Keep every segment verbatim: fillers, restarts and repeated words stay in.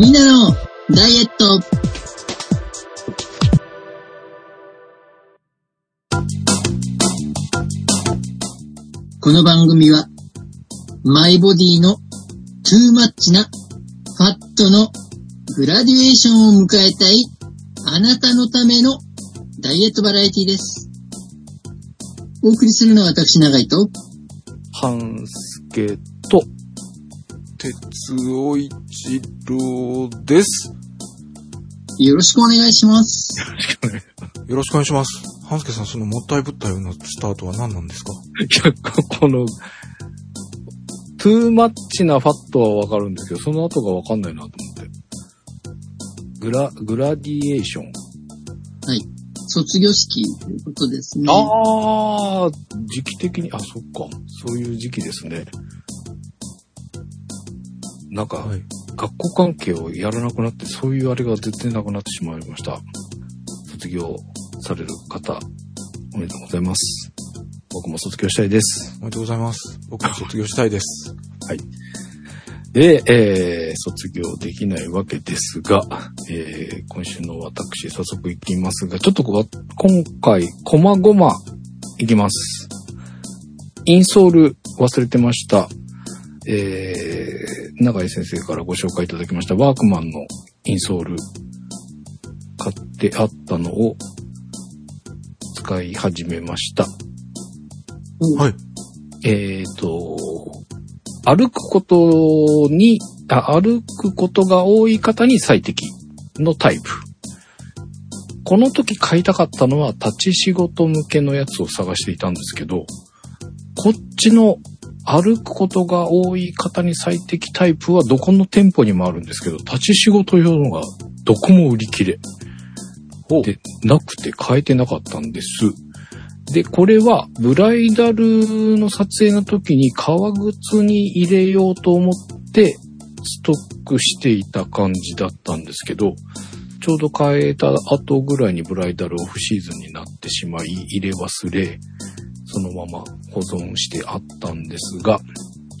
みんなのダイエット。この番組はマイボディのトゥーマッチなファットのグラデュエーションを迎えたいあなたのためのダイエットバラエティです。お送りするのは私長井と半助と鉄尾一郎です。よろしくお願いします。よろしくお願いします。よろしくお願いします。半助さん、そのもったいぶったようなスタートは何なんですか？いや、この、トゥーマッチなファットはわかるんですけど、その後がわかんないなと思って。グラ、グラディエーション。はい。卒業式ということですね。ああ、時期的に、あ、そっか。そういう時期ですね。なんか、はい、学校関係をやらなくなって、そういうあれが絶対なくなってしまいました。卒業される方、おめでとうございます。僕も卒業したいです。おめでとうございます。僕も卒業したいです。はい。で、えー、卒業できないわけですが、えー、今週の私、早速いきますが、ちょっとこ今回、こまごまいきます。インソール忘れてました。えー、長井先生からご紹介いただきましたワークマンのインソール買ってあったのを使い始めました。はい。えっと、歩くことに、あ、歩くことが多い方に最適のタイプ。この時買いたかったのは立ち仕事向けのやつを探していたんですけど、こっちの歩くことが多い方に最適タイプはどこの店舗にもあるんですけど、立ち仕事用のがどこも売り切れでなくて買えてなかったんです。で、これはブライダルの撮影の時に革靴に入れようと思ってストックしていた感じだったんですけど、ちょうど買えた後ぐらいにブライダルオフシーズンになってしまい入れ忘れ、そのまま保存してあったんですが、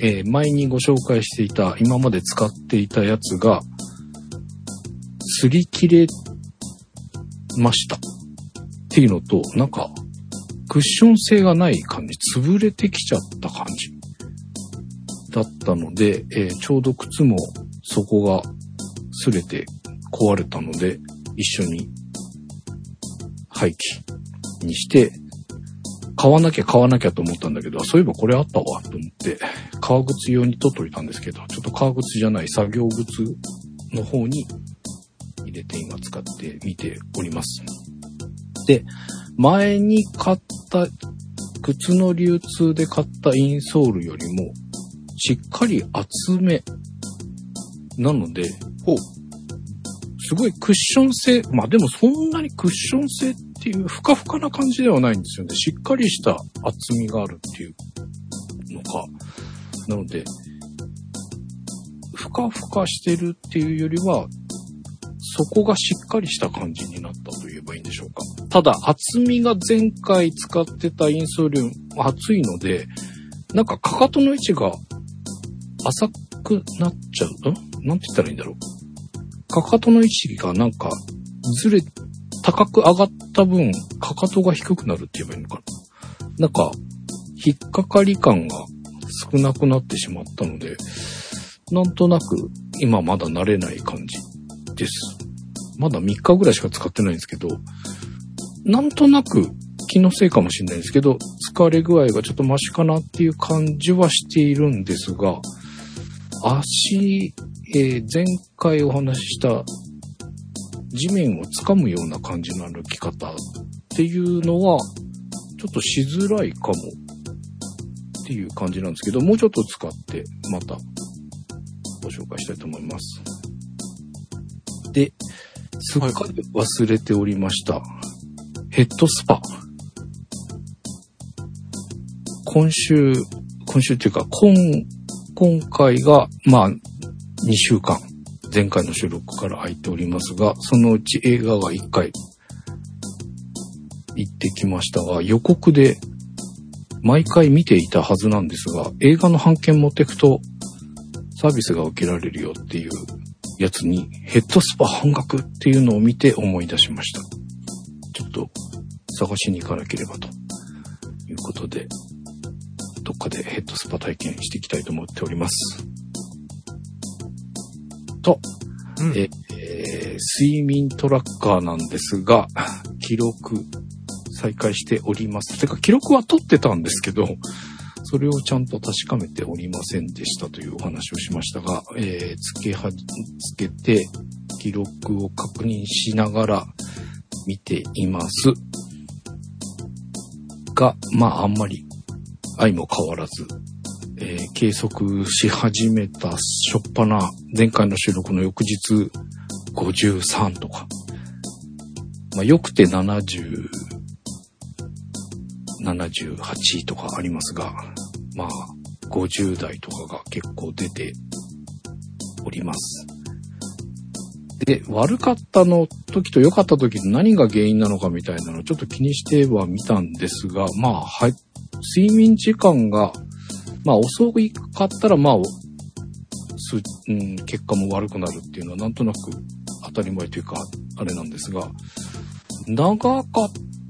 えー、前にご紹介していた今まで使っていたやつが擦り切れましたっていうのと、なんかクッション性がない感じ、潰れてきちゃった感じだったので、えー、ちょうど靴も底が擦れて壊れたので一緒に廃棄にして買わなきゃ買わなきゃと思ったんだけど、そういえばこれあったわと思って、革靴用に取っといたんですけど、ちょっと革靴じゃない作業靴の方に入れて今使ってみております。で、前に買った、靴の流通で買ったインソールよりも、しっかり厚めなので、ほう、すごいクッション性、まあでもそんなにクッション性っていうふかふかな感じではないんですよね。しっかりした厚みがあるっていうのか。なので、ふかふかしてるっていうよりは、底がしっかりした感じになったと言えばいいんでしょうか。ただ、厚みが前回使ってたインソール厚いので、なんかかかとの位置が浅くなっちゃう。ん？なんて言ったらいいんだろう。かかとの位置がなんかずれ、高く上がった分、かかとが低くなるって言えばいいのかな。なんか、引っかかり感が少なくなってしまったので、なんとなく今まだ慣れない感じです。まだみっかぐらいしか使ってないんですけど、なんとなく気のせいかもしれないんですけど、疲れ具合がちょっとマシかなっていう感じはしているんですが、足、えー、前回お話しした地面を掴むような感じの歩き方っていうのはちょっとしづらいかもっていう感じなんですけど、もうちょっと使ってまたご紹介したいと思います。で、すっかり忘れておりました。ヘッドスパ。今週、今週っていうか、今、今回が、まあ、にしゅうかん、前回の収録から空いておりますが、そのうち映画がいっかい行ってきましたが、予告で毎回見ていたはずなんですが、映画の版権持ってくとサービスが受けられるよっていうやつにヘッドスパ半額っていうのを見て思い出しました。ちょっと探しに行かなければということで、どっかでヘッドスパ体験していきたいと思っております。と、うん、ええー、睡眠トラッカーなんですが、記録再開しております。てか記録は取ってたんですけど、それをちゃんと確かめておりませんでしたというお話をしましたが、えー、つけは、つけて記録を確認しながら見ていますが、まああんまり相も変わらず、えー、計測し始めた初っ端、前回の収録の翌日ごじゅうさんとか、まあよくてななじゅう、ななじゅうはちとかありますが、まあごじゅう代とかが結構出ております。で、悪かったの時と良かった時の何が原因なのかみたいなのをちょっと気にしてはみたんですが、まあは睡眠時間がまあ遅かったらまあ、うん、結果も悪くなるっていうのはなんとなく当たり前というかあれなんですが、長かった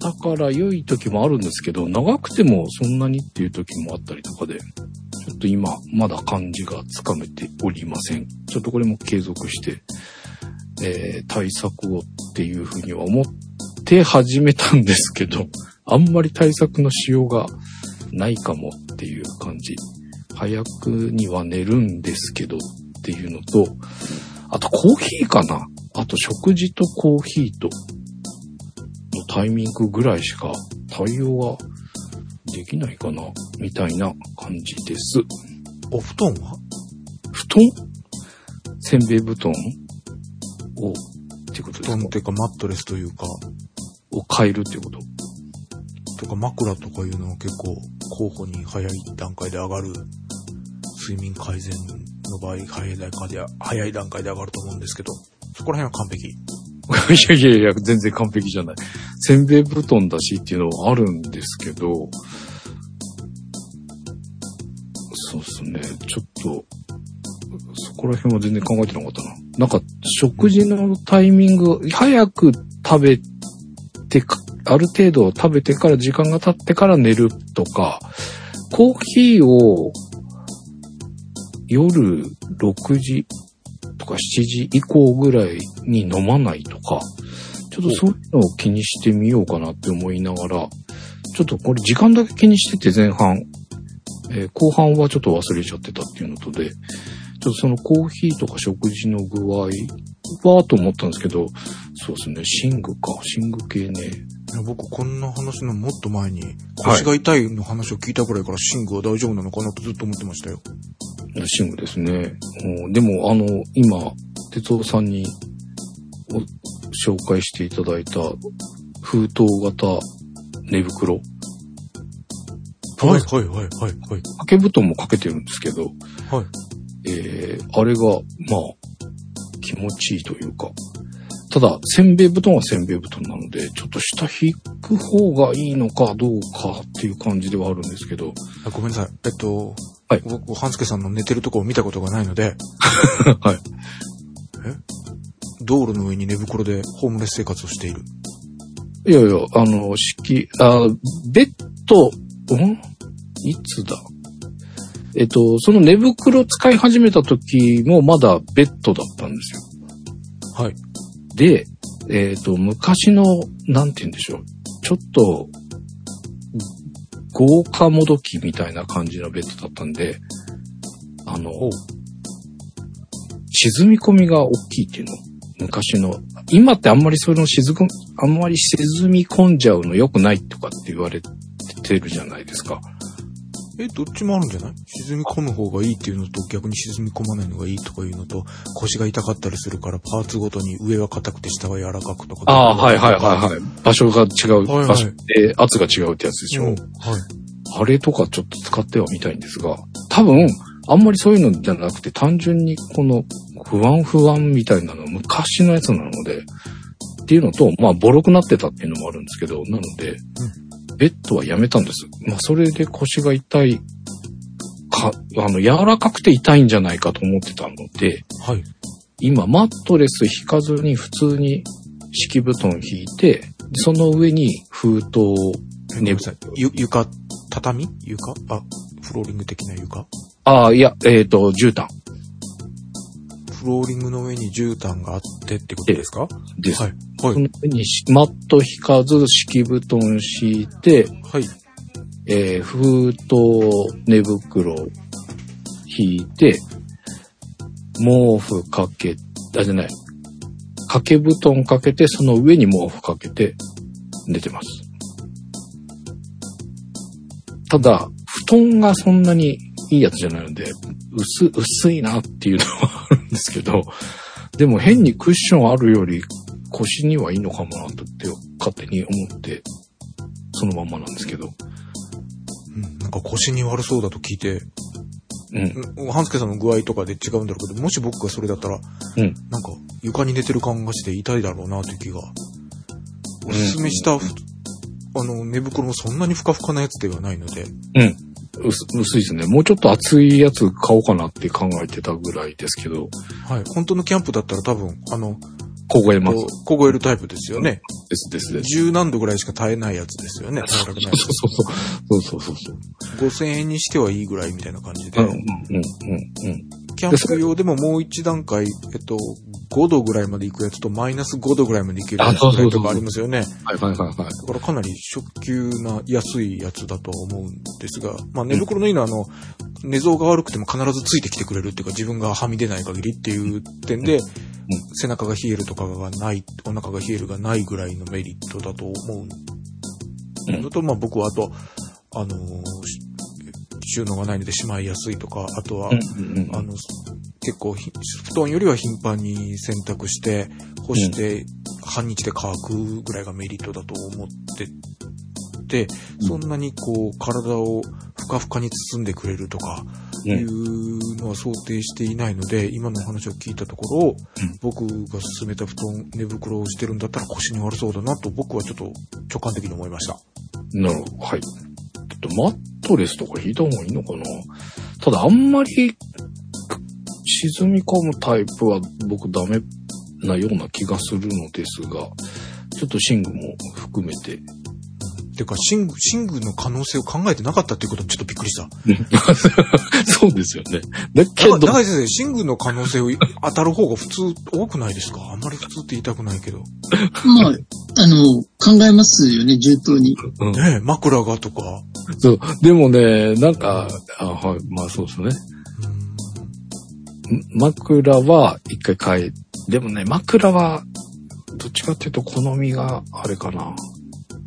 だから良い時もあるんですけど、長くてもそんなにっていう時もあったりとかで、ちょっと今まだ感じがつかめておりません。ちょっとこれも継続して、えー、対策をっていうふうには思って始めたんですけど、あんまり対策のしようがないかもっていう感じ。早くには寝るんですけどっていうのと、あとコーヒーかな。あと食事とコーヒーとタイミングぐらいしか対応ができないかなみたいな感じです。お布団は布団せんべい布団をってことですか。布団っていうかマットレスというかを変えるっていうこととか、枕とかいうのは結構候補に早い段階で上がる、睡眠改善の場合早い段階で早い段階で上がると思うんですけど、そこら辺は完璧いやいやいや、全然完璧じゃない。せんべい布団だしっていうのはあるんですけど、そうですね、ちょっと、そこら辺は全然考えてなかったな。なんか、食事のタイミング、早く食べて、ある程度食べてから時間が経ってから寝るとか、コーヒーを夜ろくじ、とかしちじ以降ぐらいに飲まないとか、ちょっとそういうのを気にしてみようかなって思いながら、ちょっとこれ時間だけ気にしてて前半、えー、後半はちょっと忘れちゃってたっていうのとで、ちょっとそのコーヒーとか食事の具合はと思ったんですけど、そうですね、寝具か、寝具系ね。いや僕こんな話のもっと前に腰が痛いの話を聞いたぐらいから、寝具は大丈夫なのかなとずっと思ってましたよ。寝具ですね。でもあの今哲夫さんに紹介していただいた封筒型寝袋、はいはいはいはいはい、掛け布団もかけてるんですけど、はい、えー、あれがまあ気持ちいいというか、ただせんべい布団はせんべい布団なのでちょっと下引く方がいいのかどうかっていう感じではあるんですけど、ごめんなさい、えっとはい。僕、半助さんの寝てるとこを見たことがないので。はい。え？道路の上に寝袋でホームレス生活をしている。いやいや、あの、敷、あ、ベッド、ん？いつだ？えっと、その寝袋使い始めた時もまだベッドだったんですよ。はい。で、えっと、昔の、なんて言うんでしょう。ちょっと、豪華もどきみたいな感じのベッドだったんで、あの、沈み込みが大きいっていうの。昔の、今ってあんまりその沈み、あんまり沈み込んじゃうの良くないとかって言われてるじゃないですか。え、どっちもあるんじゃない？沈み込む方がいいっていうのと、逆に沈み込まないのがいいとかいうのと、腰が痛かったりするからパーツごとに上は硬くて下は柔らかくとか。ああ、はいはいはいはい。場所が違う。はいはい、場所で圧が違うってやつでしょ、うん。はい。あれとかちょっと使ってはみたいんですが、多分、あんまりそういうのじゃなくて、単純にこの不安不安みたいなのは昔のやつなので、っていうのと、まあ、ボロくなってたっていうのもあるんですけど、なので、うん、ベッドはやめたんです。まあ、それで腰が痛いか、あの、柔らかくて痛いんじゃないかと思ってたので、はい。今マットレス引かずに普通に敷布団引いて、その上に封筒を寝ぶさい。床、畳？床？あ、フローリング的な床？ああ、いや、えっ、ー、と、絨毯。フローリングの上に絨毯があってってことですか？です。はい。はい。その上にマット引かず敷布団敷いて、はい。えー、封筒、寝袋引いて、毛布かけ、あ、じゃない。掛け布団かけて、その上に毛布かけて寝てます。ただ、布団がそんなにいいやつじゃないので、薄、薄いなっていうのはあるんですけど、でも変にクッションあるより腰にはいいのかもなって勝手に思って、そのまんまなんですけど。うん、なんか腰に悪そうだと聞いて、うん。半助さんの具合とかで違うんだろうけど、もし僕がそれだったら、うん。なんか床に寝てる感がして痛いだろうなという気が。おすすめした、うん、あの、寝袋もそんなにふかふかなやつではないので。うん。薄, 薄いですね。もうちょっと厚いやつ買おうかなって考えてたぐらいですけど。はい。本当のキャンプだったら多分、あの、凍えます。凍えるタイプですよね。ですですです。十何度ぐらいしか耐えないやつですよね。耐えられない。そうそうそう。そうそうそう。ごせんえんにしてはいいぐらいみたいな感じで。うんうんうんうん。キャンプ用でももう一段階、えっと、ごどぐらいまで行くやつとマイナスごどぐらいまで行けるやつとかありますよね。はいはいはいはい。だからかなり初級な安いやつだと思うんですが、まあ寝袋のいいのはあの、寝相が悪くても必ずついてきてくれるっていうか自分がはみ出ない限りっていう点で、うん、背中が冷えるとかがない、お腹が冷えるがないぐらいのメリットだと思うのと、うん、まあ僕はあと、あのー、収納がないのでしまいやすいとか、あとは、うんうんうん、あの、結構、布団よりは頻繁に洗濯して、干して、うん、半日で乾くぐらいがメリットだと思ってて、そんなにこう、体をふかふかに包んでくれるとか、いうのは想定していないので、今の話を聞いたところ、うん、僕が勧めた布団、寝袋をしてるんだったら腰に悪そうだなと僕はちょっと直感的に思いました。なるほど。はい。マットレスとか引いた方がいいのかな。ただあんまり沈み込むタイプは僕ダメなような気がするのですが、ちょっと寝具も含めて。てか寝具、寝具の可能性を考えてなかったっていうことにちょっとびっくりした。そうですよね。だけど。長井先生、寝具の可能性を当たる方が普通多くないですか？あんまり普通って言いたくないけど。まあ、あの、考えますよね、順当に。うん、ねえ、枕がとか。そう。でもね、なんか、あ、はい、まあそうですね。うん、枕は一回変え、でもね、枕は、どっちかっていうと好みがあれかな。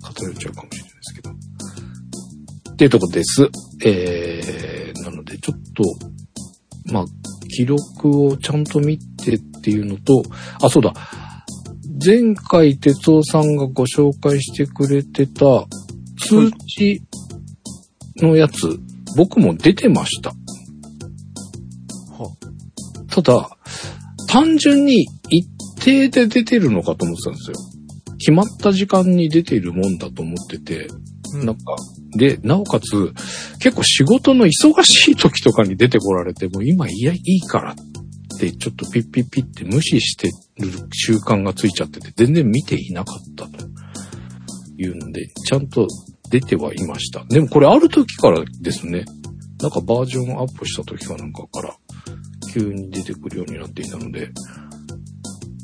偏っちゃうかもしれないですけど。っていうとこです。えー、なのでちょっと、まあ、記録をちゃんと見てっていうのと、あ、そうだ。前回、哲夫さんがご紹介してくれてた通知のやつ、うん、僕も出てました。はあ、ただ、単純に一定で出てるのかと思ってたんですよ。決まった時間に出ているもんだと思ってて、なんか、で、なおかつ、結構仕事の忙しい時とかに出てこられて、もう今いや、いいからって、ちょっとピッピッピッって無視してる習慣がついちゃってて、全然見ていなかったというので、ちゃんと出てはいました。でもこれある時からですね、なんかバージョンアップした時かなんかから、急に出てくるようになっていたので、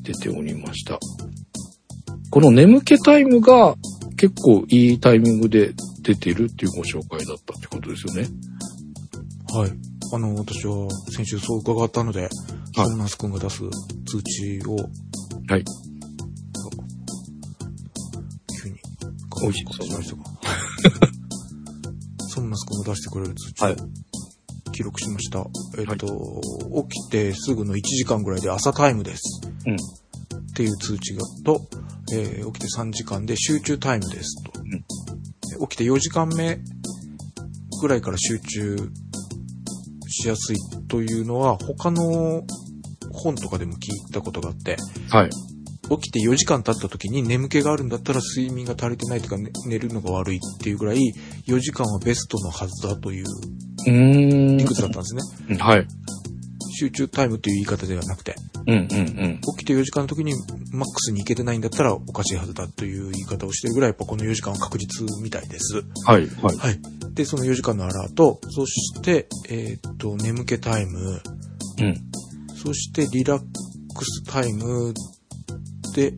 出ておりました。この眠気タイムが結構いいタイミングで出てるっていうご紹介だったってことですよね。はい。あの、私は先週そう伺ったので、コーナス君が出す通知を。はい。急に。おいしいことない人が。ソムナス君が出してくれる通知を記録しました。はい、えっと、はい、起きてすぐのいちじかんぐらいで朝タイムです。うん。っていう通知がと、えー、起きてさんじかんで集中タイムですと、うん、起きてよじかんめぐらいから集中しやすいというのは他の本とかでも聞いたことがあって、はい、起きてよじかん経った時に眠気があるんだったら睡眠が足りてないとか、ね、寝るのが悪いっていうぐらいよじかんはベストのはずだという理屈だったんですね、うん、はい。集中タイムという言い方ではなくて、うんうんうん、起きてよじかんの時にマックスに行けてないんだったらおかしいはずだという言い方をしてるぐらい、やっぱこのよじかんは確実みたいです。はいはい。はい、でそのよじかんのアラート、そしてえー、っと眠気タイム、うん、そしてリラックスタイムで。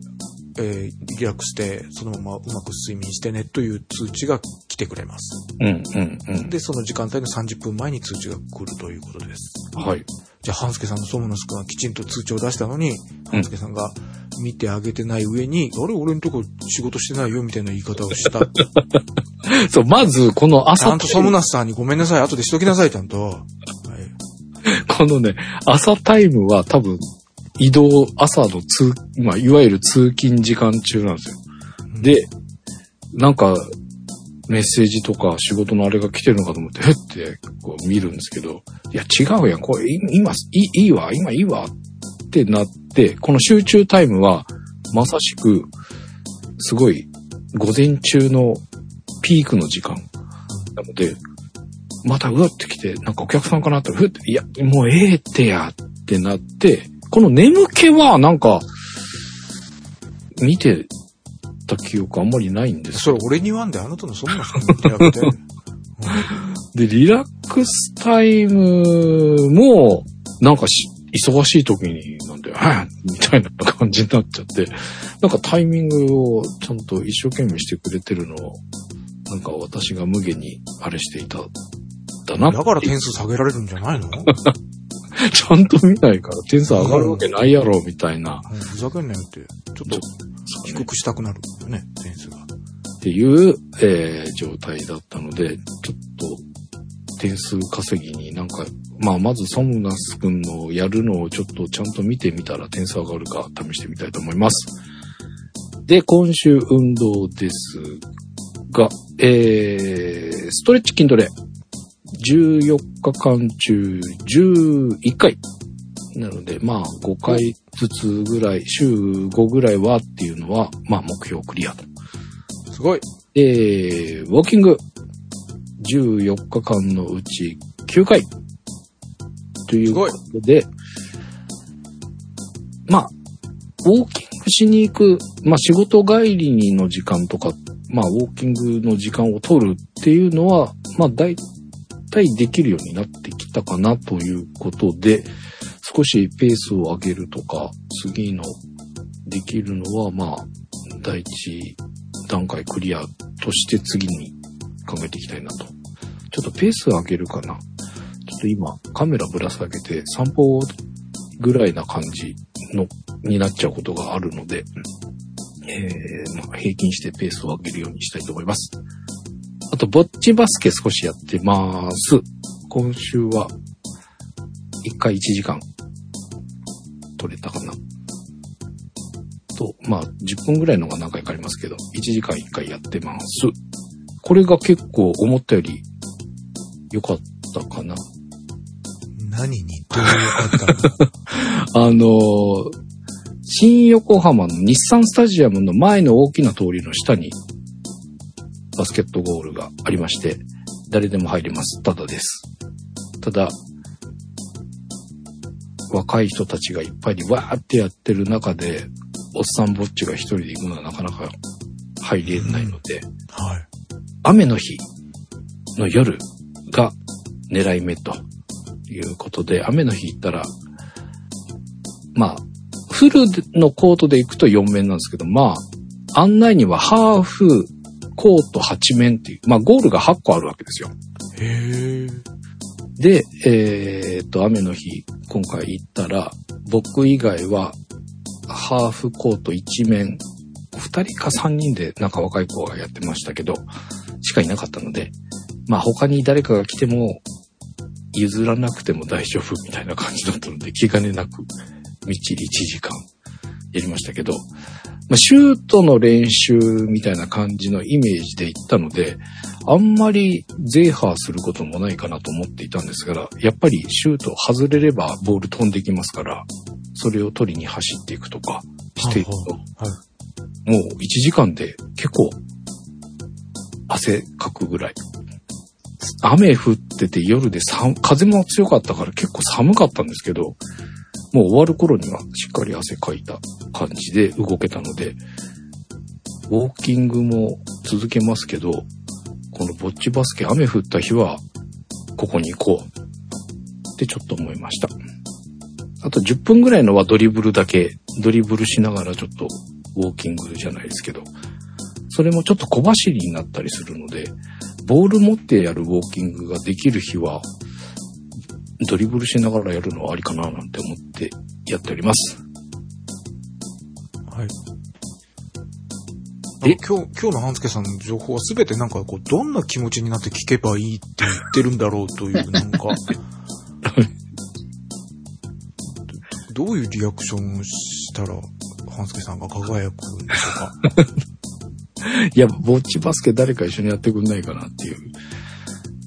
えー、リラックスしてそのままうまく睡眠してねという通知が来てくれます、うんうんうん、でその時間帯のさんじゅっぷんまえに通知が来るということです、はい、じゃあ半助さんとソムナス君はきちんと通知を出したのに、うん、半助さんが見てあげてない上に、あれ俺のとこ仕事してないよみたいな言い方をしたそう、まずこの朝ちゃんとソムナスさんにごめんなさい後でしときなさいちゃんと、はい、このね朝タイムは多分移動、朝の通、まあ、いわゆる通勤時間中なんですよ。うん、で、なんか、メッセージとか仕事のあれが来てるのかと思って、へってこう見るんですけど、いや、違うやん、これ、今、いい、いいわ、今いいわってなって、この集中タイムは、まさしく、すごい、午前中のピークの時間なので、またうわってきて、なんかお客さんかなって、ふって、いや、もうええってや、ってなって、この眠気はなんか見てた記憶あんまりないんです。それ俺に言わんであなたのそんなのてでリラックスタイムもなんかし忙しい時になんではみたいな感じになっちゃってなんかタイミングをちゃんと一生懸命してくれてるのをなんか私が無限にあれしていただな。だから点数下げられるんじゃないの？ちゃんと見ないから点数上がるわけないやろみたいな。ふざけんなよって、ちょっと低くしたくなるんだよね、点数が。っていう、えー、状態だったので、ちょっと点数稼ぎになんか、まあまずソムナス君のやるのをちょっとちゃんと見てみたら点数上がるか試してみたいと思います。で、今週運動ですが、えー、ストレッチ筋トレ。じゅうよっかかん中じゅういっかいなのでまあごかいずつぐらい週ごぐらいはっていうのはまあ目標クリアとすごい。でウォーキングじゅうよっかかんのうちきゅうかいということでまあウォーキングしに行くまあ仕事帰りの時間とかまあウォーキングの時間を取るっていうのはまあ大体できるようになってきたかなということで少しペースを上げるとか次のできるのはまあ第一段階クリアとして次に考えていきたいなと。ちょっとペース上げるかな。ちょっと今カメラぶら下げて散歩ぐらいな感じのになっちゃうことがあるので、えーまあ、平均してペースを上げるようにしたいと思います。あと、ぼっちバスケ少しやってます。今週は、いっかいいちじかん、取れたかな。と、まあ、じゅっぷんぐらいのが何回かありますけど、いちじかんいっかいやってます。これが結構思ったより、良かったかな。何にどう良かったのあのー、新横浜の日産スタジアムの前の大きな通りの下に、バスケットゴールがありまして、誰でも入れます。ただです。ただ、若い人たちがいっぱいにわーってやってる中で、おっさんぼっちが一人で行くのはなかなか入れないので、うんはい、雨の日の夜が狙い目ということで、雨の日行ったら、まあ、フルのコートで行くとよん面なんですけど、まあ、案内にはハーフ、コートはち面っていう、まあゴールがはっこあるわけですよ。へー。で、えー、っと、雨の日、今回行ったら、僕以外は、ハーフコートいち面、ふたりかさんにんで、なんか若い子がやってましたけど、しかいなかったので、まあ他に誰かが来ても、譲らなくても大丈夫みたいな感じだったので、気兼ねなく、みっちりいちじかん、やりましたけど、まあ、シュートの練習みたいな感じのイメージで行ったので、あんまりゼーハーすることもないかなと思っていたんですが、やっぱりシュート外れればボール飛んできますから、それを取りに走っていくとかしていくと、はいはい、もういちじかんで結構汗かくぐらい雨降ってて夜でさ風も強かったから結構寒かったんですけど、もう終わる頃にはしっかり汗かいた感じで動けたので、ウォーキングも続けますけど、このぼっちバスケ雨降った日はここに行こうってちょっと思いました。あとじゅっぷんぐらいのはドリブルだけ、ドリブルしながらちょっとウォーキングじゃないですけど、それもちょっと小走りになったりするので、ボール持ってやるウォーキングができる日はドリブルしながらやるのはありかななんて思ってやっております。はい。今日今日の半助さんの情報は全てなんかこうどんな気持ちになって聞けばいいって言ってるんだろうというなんかどういうリアクションをしたら半助さんが輝くんでしょうか。いや、ぼっちバスケ誰か一緒にやってくんないかなっていう。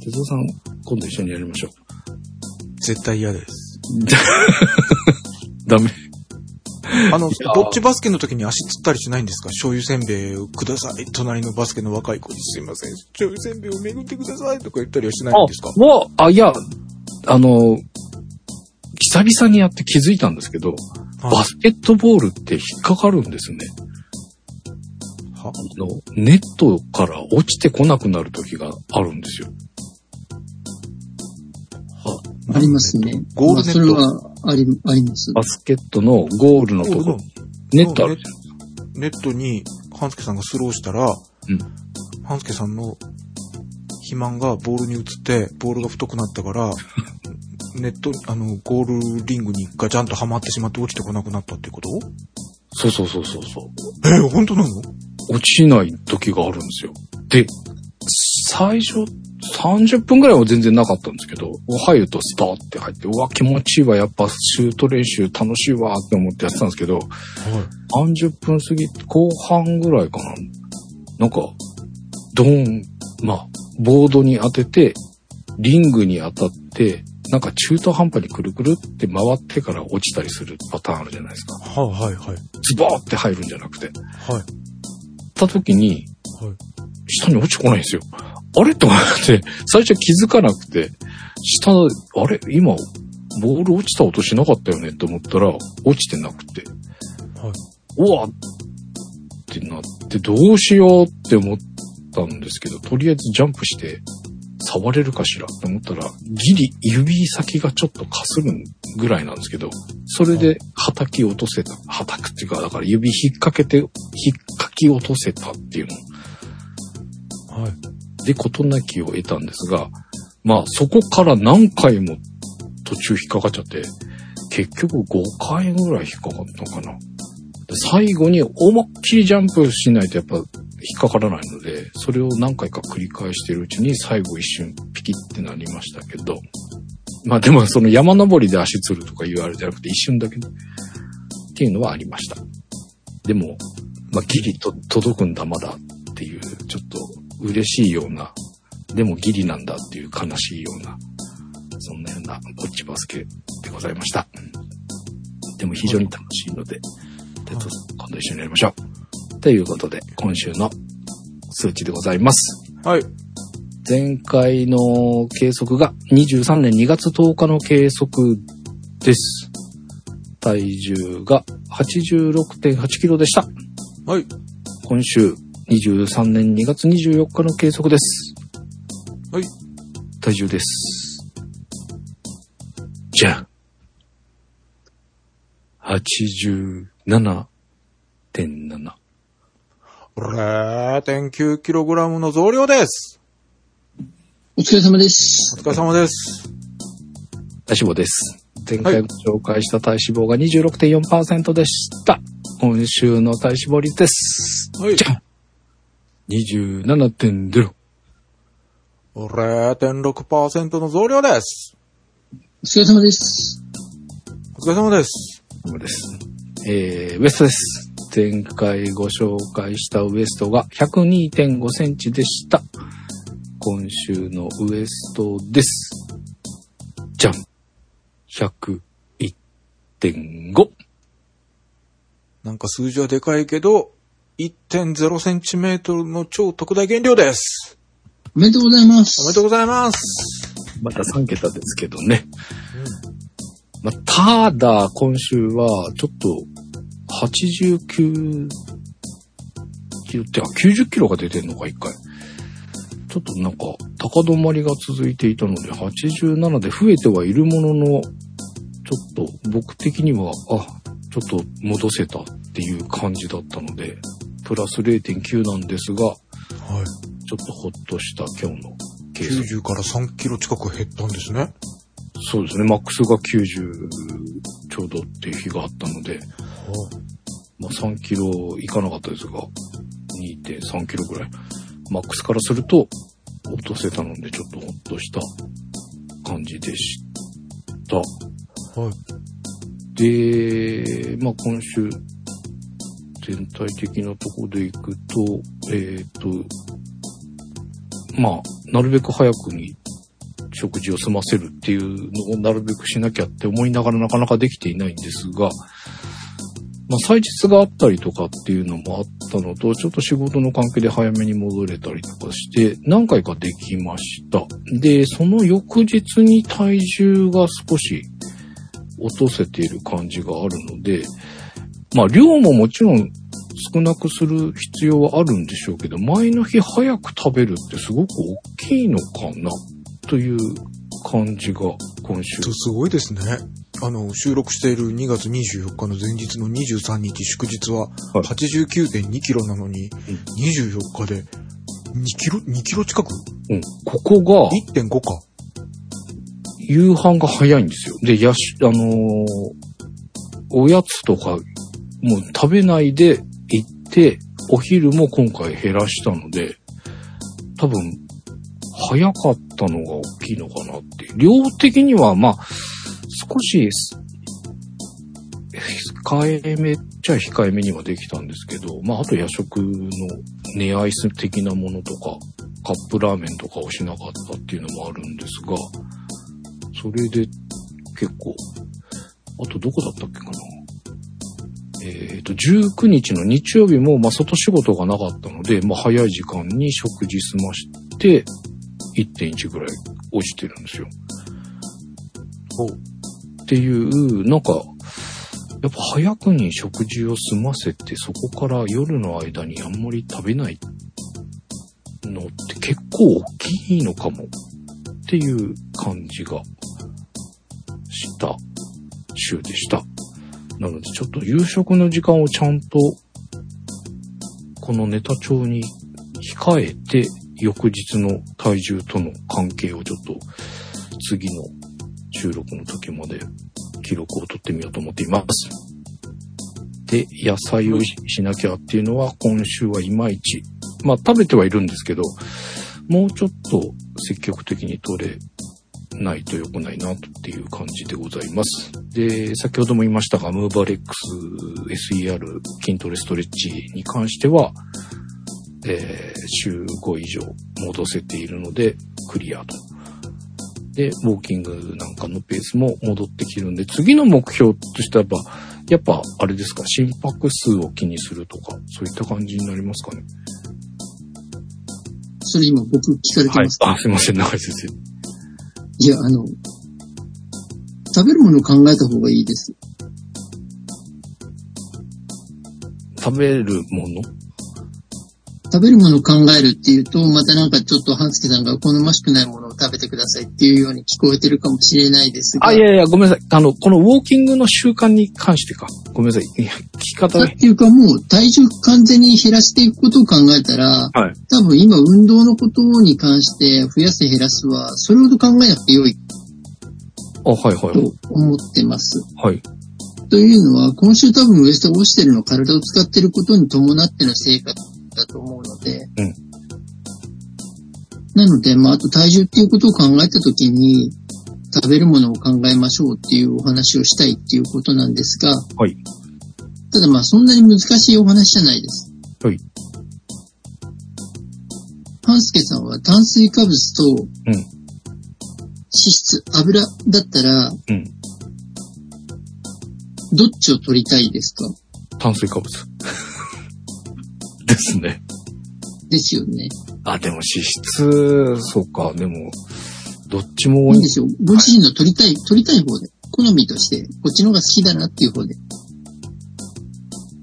哲夫さん今度一緒にやりましょう。絶対嫌です。ダメ。あのぼっちバスケの時に足つったりしないんですか？醤油せんべいをください。隣のバスケの若い子にすいません。醤油せんべいを巡ってくださいとか言ったりはしないんですか？あ、もう、あ、いや、あの久々にやって気づいたんですけど、バスケットボールって引っかかるんですね。あのネットから落ちてこなくなる時があるんですよ。ありますね。ゴールネット。まあ、それはありあります。バスケットのゴールのところ、ネットあるじゃん。ネットに半助さんがスローしたら、うん、半助さんの肥満がボールに移ってボールが太くなったから、ネットあのゴールリングにガチャンとはまってしまって落ちてこなくなったってこと？そうそうそうそうそう。えー、本当なの？落ちない時があるんですよ。で、最初さんじゅっぷんぐらいは全然なかったんですけど、入るとスターって入って、うわ、気持ちいいわ、やっぱシュート練習楽しいわって思ってやってたんですけど、はい、さんじゅっぷん過ぎ、後半ぐらいかな。なんか、ドーン、まあ、ボードに当てて、リングに当たって、なんか中途半端にくるくるって回ってから落ちたりするパターンあるじゃないですか。はいはいはい。ズボーって入るんじゃなくて。はい。た時に、はい、下に落ちてこないんですよ。あれと思って、最初気づかなくて、下、あれ今、ボール落ちた音しなかったよねって思ったら、落ちてなくて。はい。うわってなって、どうしようって思ったんですけど、とりあえずジャンプして、触れるかしらと思ったら、ギリ指先がちょっとかするぐらいなんですけど、それで叩き落とせた、叩くっていうか、だから指引っ掛けて、引っ掛き落とせたっていうの。はい。で、事なきを得たんですが、まあそこから何回も途中引っかかっちゃって、結局ごかいぐらい引っかかったのかな。最後に思いっきりジャンプしないとやっぱ引っかからないので、それを何回か繰り返しているうちに最後一瞬ピキってなりましたけど、まあでもその山登りで足つるとかいうあれじゃなくて一瞬だけねっていうのはありました。でも、まあギリと届くんだまだっていう、ちょっと嬉しいような、でもギリなんだっていう悲しいような、そんなようなぼっちバスケでございました。でも非常に楽しいので、今度一緒にやりましょうということで、今週の数値でございます。はい。前回の計測がにじゅうさんねんにがつとおかの計測です。体重が はちじゅうろくてんはちキロでした。はい。今週にじゅうさんねんにがつにじゅうよっかの計測です。はい。体重です。じゃあはちじゅうななてんなな れいてんきゅうキログラム の増量です。お疲れ様です。お疲れ様です。体脂肪です。前回ご紹介した体脂肪が にじゅうろくてんよんパーセント でした、はい、今週の体脂肪率です。はい。じゃん にじゅうななてんゼロ れいてんろくパーセント の増量です。お疲れ様です。お疲れ様です。お疲れ様です。えー、ウエストです。前回ご紹介したウエストが ひゃくにてんごセンチでした。今週のウエストです。じゃん。ひゃくいってんご。なんか数字はでかいけど、いってんゼロセンチメートルの超特大減量です。おめでとうございます。おめでとうございます。またさん桁ですけどね。うん、まあ、ただ、今週は、ちょっと、はちじゅうきゅうキロって、あ、きゅうじゅっキロが出てんのか、一回。ちょっとなんか、高止まりが続いていたので、はちじゅうななで増えてはいるものの、ちょっと、僕的には、あ、ちょっと戻せたっていう感じだったので、プラス れいてんきゅう なんですが、はい、ちょっとほっとした今日の計算。きゅうじゅうからさんキロ近く減ったんですね。そうですね。マックスがきゅうじゅうちょうどっていう日があったので、はい、まあ、さんキロいかなかったですが、にてんさんキロぐらい。マックスからすると落とせたので、ちょっとほっとした感じでした。はい。で、まあ今週、全体的なとこでいくと、えっと、まあ、なるべく早くに食事を済ませるっていうのをなるべくしなきゃって思いながらなかなかできていないんですが、まあ、祭日があったりとかっていうのもあったのと、ちょっと仕事の関係で早めに戻れたりとかして、何回かできました。で、その翌日に体重が少し落とせている感じがあるので、まあ量ももちろん少なくする必要はあるんでしょうけど、前の日早く食べるってすごく大きいのかなという感じが今週。すごいですね。あの、収録しているにがつにじゅうよっかの前日のにじゅうさんにち祝日は はちじゅうきゅうてんにキロなのに、にじゅうよっかでにキロ、にキロ近く？うん。ここが いってんご か。夕飯が早いんですよ。で、やし、あのー、おやつとか、もう食べないで行って、お昼も今回減らしたので、多分、早かったのが大きいのかなって。量的には、まあ、少し、控えめっちゃ控えめにはできたんですけど、まあ、あと夜食の寝アイス的なものとか、カップラーメンとかをしなかったっていうのもあるんですが、それで結構、あとどこだったっけかな。えっと、じゅうくにちの日曜日も、まあ、外仕事がなかったので、まあ、早い時間に食事済まして、いってんいち ぐらい落ちてるんですよ。おっていう、なんか、やっぱ早くに食事を済ませて、そこから夜の間にあんまり食べないのって結構大きいのかもっていう感じがした週でした。なのでちょっと夕食の時間をちゃんとこのネタ帳に控えて、翌日の体重との関係をちょっと次の収録の時まで記録を取ってみようと思っています。で、野菜をしなきゃっていうのは今週はいまいち。まあ食べてはいるんですけど、もうちょっと積極的に取れないと良くないなっていう感じでございます。で、先ほども言いましたが、ムーバレックス エスイーアール 筋トレストレッチに関しては、えー、週ご以上戻せているのでクリアと。で、ウォーキングなんかのペースも戻ってきてるんで、次の目標としてはやっぱあれですか、心拍数を気にするとかそういった感じになりますかね。それ今僕聞かれてますか、はい、あ、すいません、長井先生。いや、あの、食べるものを考えた方がいいです。食べるもの食べるものを考えるっていうと、またなんかちょっと半助さんが好ましくないものを食べてくださいっていうように聞こえてるかもしれないですが。あ、いやいや、ごめんなさい。あの、このウォーキングの習慣に関してか。ごめんなさい。聞き方ね。っていうかもう体重完全に減らしていくことを考えたら、はい、多分今運動のことに関して増やす減らすは、それほど考えなくてよい。あ、はいはい。と思ってます。はい。というのは、今週多分ウエストが落ちてるのは体を使ってることに伴っての生活だと思うので、うん、なので、まあ、あと体重っていうことを考えたときに食べるものを考えましょうっていうお話をしたいっていうことなんですが、はい、ただまあそんなに難しいお話じゃないです。はい。パンスケさんは炭水化物と脂質、うん、油だったら、うん、どっちを取りたいですか？炭水化物。ですね。ですよね。あ、でも脂質、そうか、でも、どっちも多い。いいんですよ。ご自身の取りたい、取りたい方で。好みとして、こっちの方が好きだなっていう方で。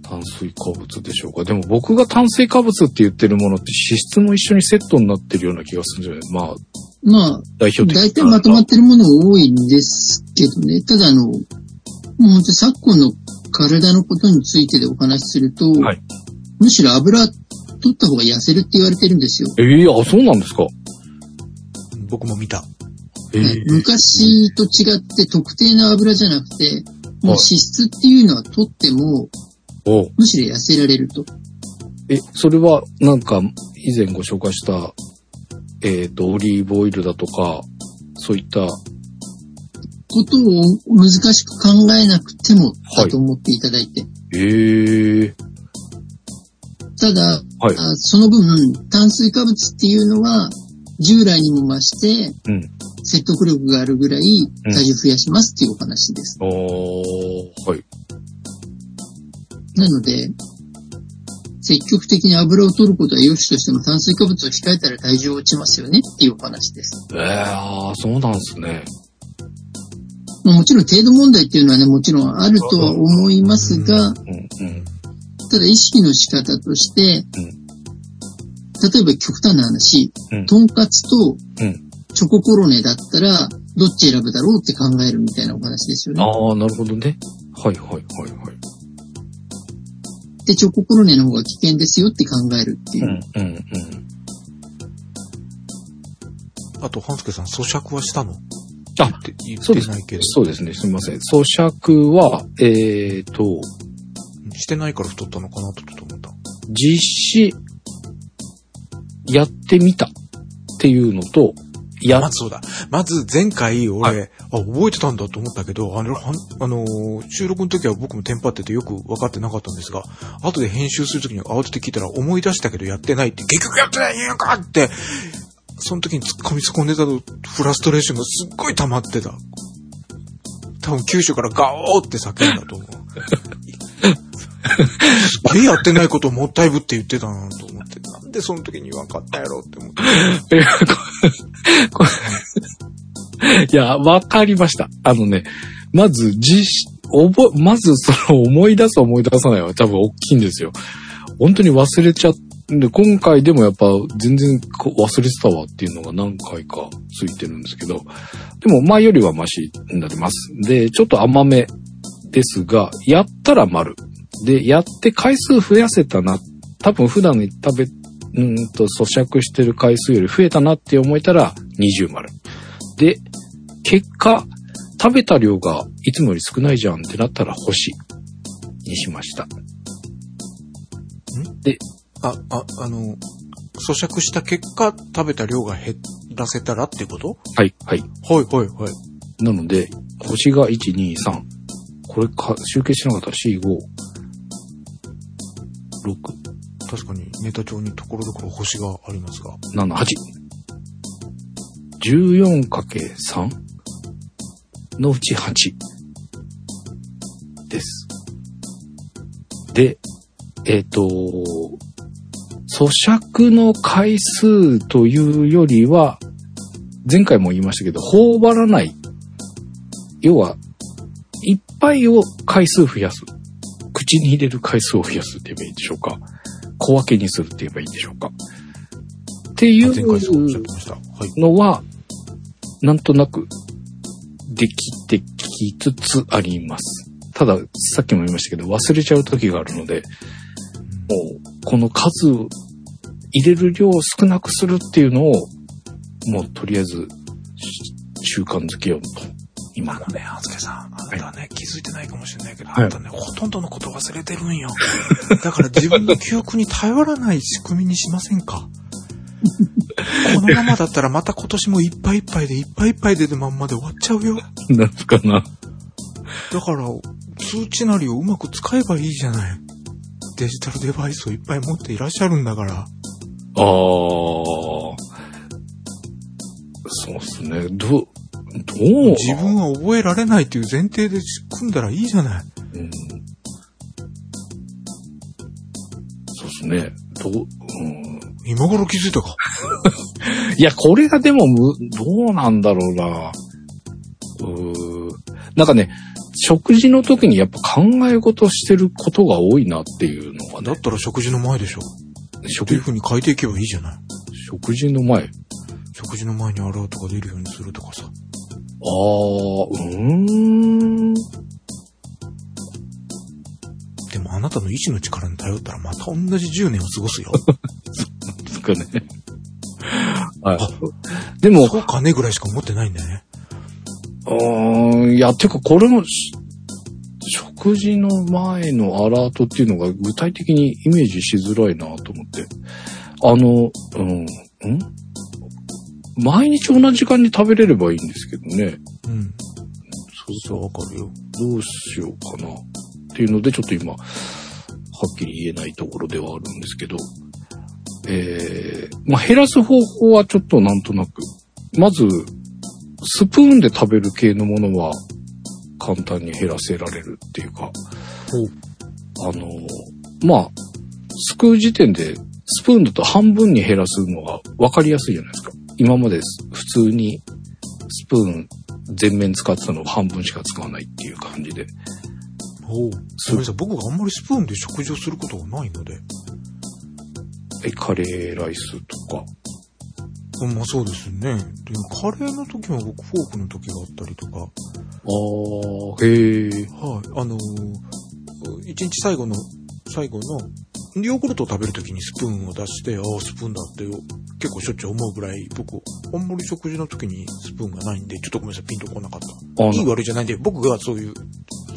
炭水化物でしょうか。でも僕が炭水化物って言ってるものって脂質も一緒にセットになってるような気がするんじゃないですか。まあ、まあ、代表的な。大体まとまってるもの多いんですけどね。ただあの、もう本当昨今の体のことについてでお話しすると、はい、むしろ油取った方が痩せるって言われてるんですよ。ええー、あ、そうなんですか。僕も見た。えーはい、昔と違って特定の油じゃなくて、もう脂質っていうのは取っても、むしろ痩せられると。え、それはなんか以前ご紹介した、えっと、オリーブオイルだとか、そういったことを難しく考えなくてもだと思っていただいて。へえ。ただ、はい、その分炭水化物っていうのは従来にも増して、うん、説得力があるぐらい体重増やしますっていうお話です。うん、おはい。なので、積極的に油を取ることは良しとしても炭水化物を控えたら体重落ちますよねっていうお話です。えー、あー、そうなんですね。もちろん程度問題っていうのはね、もちろんあるとは思いますが、うんうんうん、ただ意識の仕方として、うん、例えば極端な話、うん、とんかつとチョココロネだったらどっち選ぶだろうって考えるみたいなお話ですよね。ああ、なるほどね。はいはいはいはい。でチョココロネの方が危険ですよって考えるっていう。うんうんうん。あと半助さん、咀嚼はしたの？あ、って言ってないけど。そうですね。すみません。咀嚼はえーとしてないから太ったのかなとちょっと思った。実施やってみたっていうのと。いや、まずそうだ。まず前回俺、あ、覚えてたんだと思ったけど、あの、あのー、収録の時は僕もテンパっててよく分かってなかったんですが、後で編集する時に慌てて聞いたら思い出したけどやってないって、結局やってない言うかって、その時に突っ込み突っ込んでたと、フラストレーションがすっごい溜まってた。多分九州からガオーって叫んだと思う。すっげえやってないことをもったいぶって言ってたなと思って。なんでその時に分かったやろって思って。いや、これ、いや、わかりました。あのね、まず、じ、覚、まずその思い出す思い出さないは多分大きいんですよ。本当に忘れちゃって、今回でもやっぱ全然忘れてたわっていうのが何回かついてるんですけど、でも前よりはマシになります。で、ちょっと甘めですが、やったら丸。で、やって回数増やせたな。多分普段食べ、うんと、咀嚼してる回数より増えたなって思えたらにじゅう丸。で、結果、食べた量がいつもより少ないじゃんってなったら星にしました。んで、あ、あ、あの、咀嚼した結果、食べた量が減らせたらってこと？はい、はい。はい、はい、はい。なので、星がいち、に、さん。これか、集計しなかったらよん、ご。ろく。確かにネタ帳にところどころ星がありますが。なな、はち。じゅうよんかけるさん のうちはちです。で、えっと、咀嚼の回数というよりは、前回も言いましたけど、頬張らない。要は、いっぱいを回数増やす。口に入れる回数を増やすって言えばいいんでしょうか。小分けにするって言えばいいんでしょうか。っていうのは、なんとなくできてきつつあります。ただ、さっきも言いましたけど、忘れちゃう時があるので、もう、この数を入れる量を少なくするっていうのを、もうとりあえず、習慣づけようと。今のね、あずけさん、あなたはね、はい、気づいてないかもしれないけど、あなたね、はい、ほとんどのこと忘れてるんよ。だから自分の記憶に頼らない仕組みにしませんか？このままだったらまた今年もいっぱいいっぱいでいっぱいいっぱいででまんまで終わっちゃうよ。なんかな。だから、通知なりをうまく使えばいいじゃない。デジタルデバイスをいっぱい持っていらっしゃるんだから。あー。そうっすね。どうどう自分は覚えられないという前提で組んだらいいじゃない。うん、そうですね。どう、うん、今頃気づいたか。いや、これがでも、どうなんだろうな。うーなんかね、食事の時にやっぱ考え事してることが多いなっていうのが、ね、だったら食事の前でしょ。食事いう風に変えていけばいいじゃない。食事の前。食事の前に洗うとか出るようにするとかさ。ああ、うーん。でもあなたの意志の力に頼ったらまた同じじゅうねんを過ごすよ。そうかね。あ、でもそうかねぐらいしか思ってないんだよね。うーん、いや、てかこれも食事の前のアラートっていうのが具体的にイメージしづらいなと思って、あの、うん、うん、毎日同じ時間に食べれればいいんですけどね。うん。そうそう、わかるよ。どうしようかなっていうのでちょっと今はっきり言えないところではあるんですけど、えー、まあ減らす方法はちょっとなんとなく、まずスプーンで食べる系のものは簡単に減らせられるっていうか、あの、まあ、すくう時点でスプーンだと半分に減らすのが分かりやすいじゃないですか。今まで普通にスプーン全面使ってたのを半分しか使わないっていう感じで。おう、すみません、僕があんまりスプーンで食事をすることがないので。え、カレーライスとか。まあそうですね。でカレーの時も僕フォークの時があったりとか。ああ、へえ。はい。あのー、一日最後の、最後の、ヨーグルトを食べる時にスプーンを出して、ああ、スプーンだって結構しょっちゅう思うぐらい、僕、あんまり食事の時にスプーンがないんで、ちょっとごめんなさい、ピンとこなかった。いい悪いじゃないんで、僕がそういう、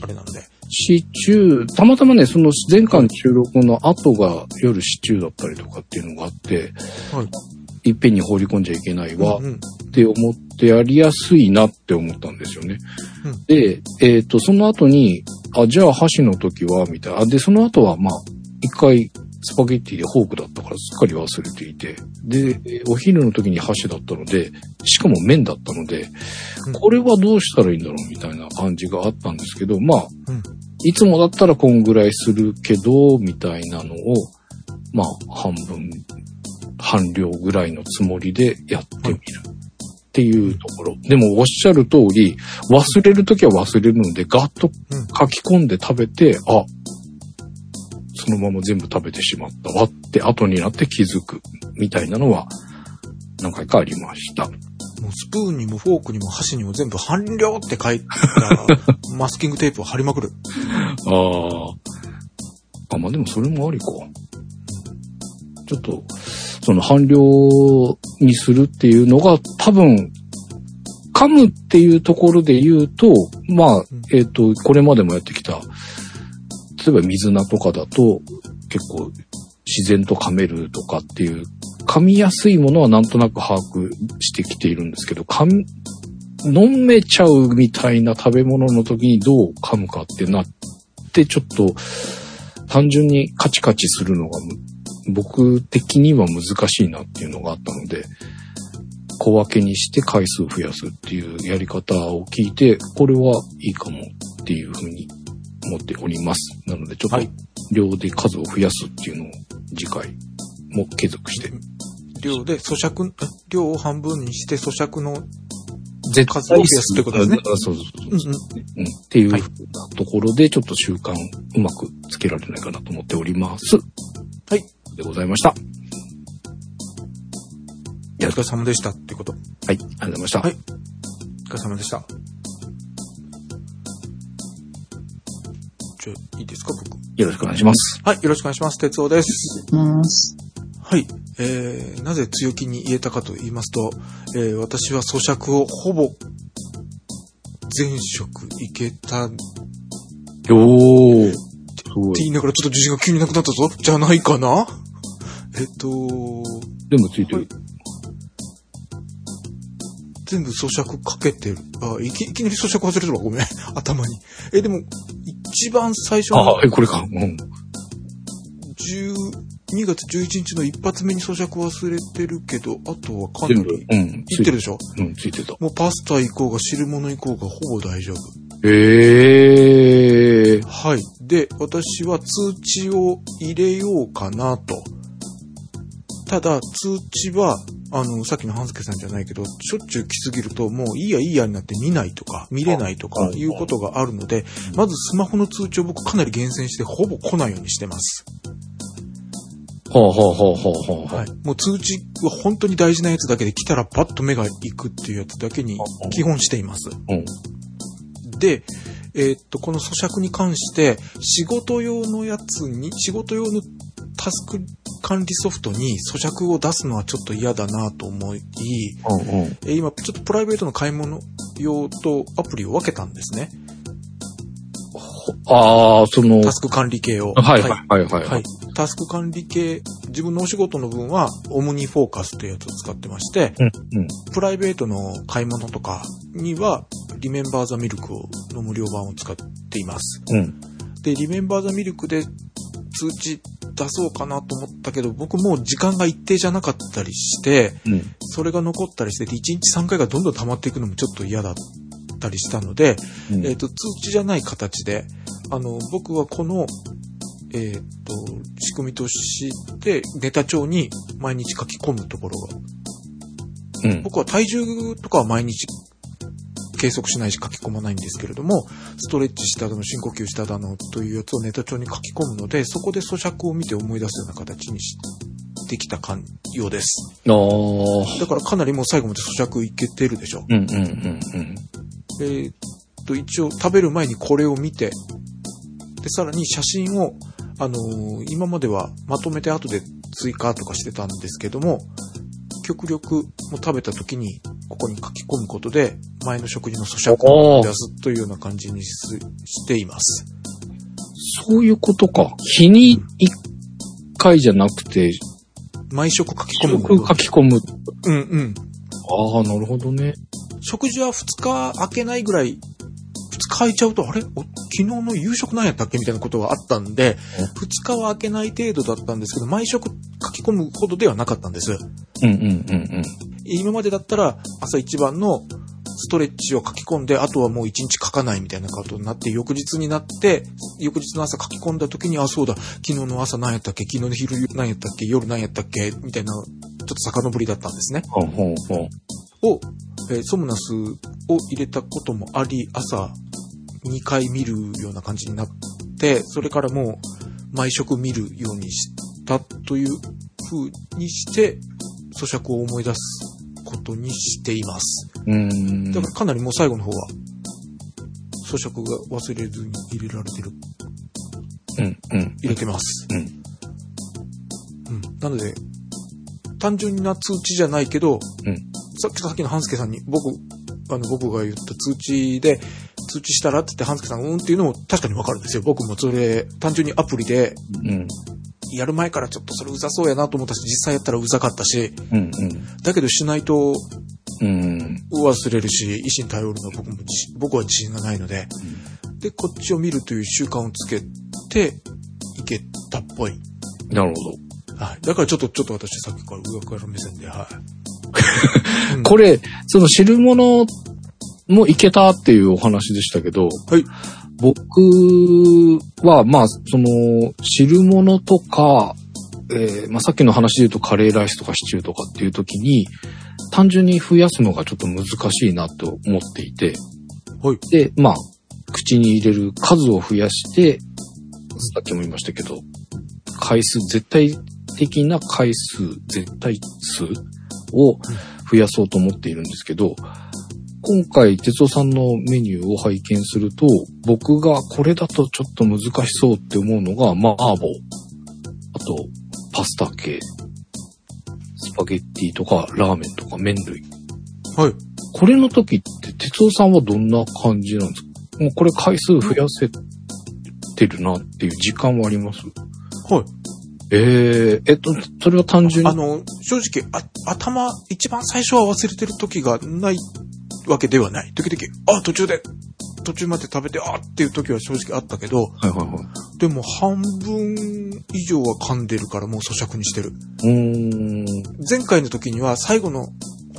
あれなんで。シチュー、たまたまね、その前回の収録の後が夜シチューだったりとかっていうのがあって、はい。いっぺんに放り込んじゃいけないわ、うんうん、って思ってやりやすいなって思ったんですよね。うん、で、えっ、ー、と、その後に、あ、じゃあ箸の時は、みたいな。で、その後は、まあ、一回スパゲッティでフォークだったからすっかり忘れていて。で、お昼の時に箸だったので、しかも麺だったので、これはどうしたらいいんだろうみたいな感じがあったんですけど、まあ、うん、いつもだったらこんぐらいするけど、みたいなのを、まあ、半分、半量ぐらいのつもりでやってみるっていうところ。でもおっしゃる通り、忘れるときは忘れるので、ガッと書き込んで食べて、あ、そのまま全部食べてしまったわって後になって気づくみたいなのは何回かありました。もうスプーンにもフォークにも箸にも全部半量って書いたらマスキングテープを貼りまくる。ああ、まあでもそれもありか。ちょっとその半量にするっていうのが多分噛むっていうところで言うと、まあ、えっと、これまでもやってきた、例えば水菜とかだと結構自然と噛めるとかっていう、噛みやすいものはなんとなく把握してきているんですけど、噛み、飲めちゃうみたいな食べ物の時にどう噛むかってなって、ちょっと単純にカチカチするのが僕的には難しいなっていうのがあったので、小分けにして回数増やすっていうやり方を聞いて、これはいいかもっていうふうに思っております。なのでちょっと量で数を増やすっていうのを次回も継続して。量で咀嚼、量を半分にして咀嚼の数を増やすってことですね。そうそうそうそう、うんうん。っていうふうなところでちょっと習慣うまくつけられないかなと思っております。はい。でございました。お疲れ様でしたってこと。はい、ありがとうございました。はい、お疲れ様でした。じゃあいいですか、僕。よろしくお願いします。はい、よろしくお願いします。哲夫です。はい、えー、なぜ強気に言えたかと言いますと、えー、私は咀嚼をほぼ全食いけた。よー。って言いながらちょっと自信が急になくなったぞ。じゃないかな。えっと全部ついてる、はい、全部咀嚼かけてる。あ、いき、いきなり咀嚼外れてるわ、ごめん頭に。え、でも一番最初の、あ、え、これか、うん、じゅうにがつじゅういちにちの一発目に咀嚼忘れてるけど、あとはかなり、うん、ついてるでしょ。うん、ついてた。もうパスタ以降が汁物以降がほぼ大丈夫。えー、はい。で、私は通知を入れようかなとただ通知はあのさっきの半助さんじゃないけど、しょっちゅう来すぎるともういいやいいやになって見ないとか見れないとかいうことがあるので、まずスマホの通知を僕かなり厳選してほぼ来ないようにしてます。ほうほうほうほうほう。はい。もう通知は本当に大事なやつだけで来たらパッと目が行くっていうやつだけに基本しています。うん。で、えー、っとこの咀嚼に関して仕事用のやつに仕事用のタスク管理ソフトに咀嚼を出すのはちょっと嫌だなと思い、うんうん、え今ちょっとプライベートの買い物用とアプリを分けたんですね。ああ、そのタスク管理系を、はいはいはいはい、はい、タスク管理系、自分のお仕事の分はオムニフォーカスというやつを使ってまして、うんうん、プライベートの買い物とかにはリメンバーザミルクの無料版を使っています、うん、でリメンバーザミルクで通知出そうかなと思ったけど、僕もう時間が一定じゃなかったりして、うん、それが残ったりして、いちにちさんかいがどんどん溜まっていくのもちょっと嫌だったりしたので、うん、えっと、通知じゃない形で、あの、僕はこの、えっと、仕組みとして、ネタ帳に毎日書き込むところが、うん、僕は体重とかは毎日計測しないし書き込まないんですけれども、ストレッチしただの深呼吸しただのというやつをネタ帳に書き込むので、そこで咀嚼を見て思い出すような形にしてきたようです。あー、だからかなりもう最後まで咀嚼いけてるでしょ。うんうんうんうん、えー、っと一応食べる前にこれを見て、でさらに写真を、あのー、今まではまとめて後で追加とかしてたんですけども、極力もう食べた時にここに書き込むことで前の食事の咀嚼を出すというような感じにしています。そういうことか。日に一回じゃなくて、毎食書き込む。毎食書き込む。うんうん。ああ、なるほどね。食事はふつか空けないぐらい、ふつか空いちゃうと、あれ昨日の夕食なんやったっけみたいなことがあったんで、ふつかは空けない程度だったんですけど、毎食書き込むほどではなかったんです。うんうんうんうん。今までだったら朝一番のストレッチを書き込んで、あとはもう一日書かないみたいなことになって、翌日になって翌日の朝書き込んだ時に、あ、そうだ、昨日の朝何やったっけ、昨日の昼何やったっけ、夜何やったっけみたいな、ちょっと遡りだったんですね。ほうほうほう。を、えー、ソムナスを入れたこともあり、朝にかい見るような感じになって、それからもう毎食見るようにしたという風にして咀嚼を思い出すことにしています。うーん、だからかなりもう最後の方は咀嚼が忘れずに入れられてる、うんうん、入れてます、うんうん、なので単純な通知じゃないけど、うん、さっきさっきの半助さんに僕あの僕が言った通知で通知したらって言って半助さんうんっていうのも確かに分かるんですよ。僕もそれ単純にアプリで、うん、やる前からちょっとそれうざそうやなと思ったし、実際やったらうざかったし、うんうん、だけどしないと忘れるし、意思に頼るのは 僕も僕は自信がないので、うん、でこっちを見るという習慣をつけていけたっぽい。なるほど、はい、だからちょっとちょっと私さっきから上から目線で、はい、うん、これその汁物もいけたっていうお話でしたけど、はい、僕はまあその汁物とか、えーまあ、さっきの話で言うとカレーライスとかシチューとかっていう時に単純に増やすのがちょっと難しいなと思っていて、はい、でまあ口に入れる数を増やして、さっきも言いましたけど回数、絶対的な回数、絶対数を増やそうと思っているんですけど、今回哲夫さんのメニューを拝見すると、僕がこれだとちょっと難しそうって思うのがマーボー、あとパスタ系、スパゲッティとかラーメンとか麺類。はい。これの時って哲夫さんはどんな感じなんですか？もうこれ回数増やせてるなっていう実感はあります？はい。えー、えっと、それは単純に あ, あの、正直あ、頭、一番最初は忘れてる時がないわけではない。時々、あ、途中で、途中まで食べて、あっていう時は正直あったけど、はいはいはい、でも半分以上は噛んでるからもう咀嚼にしてる。うーん、前回の時には最後の、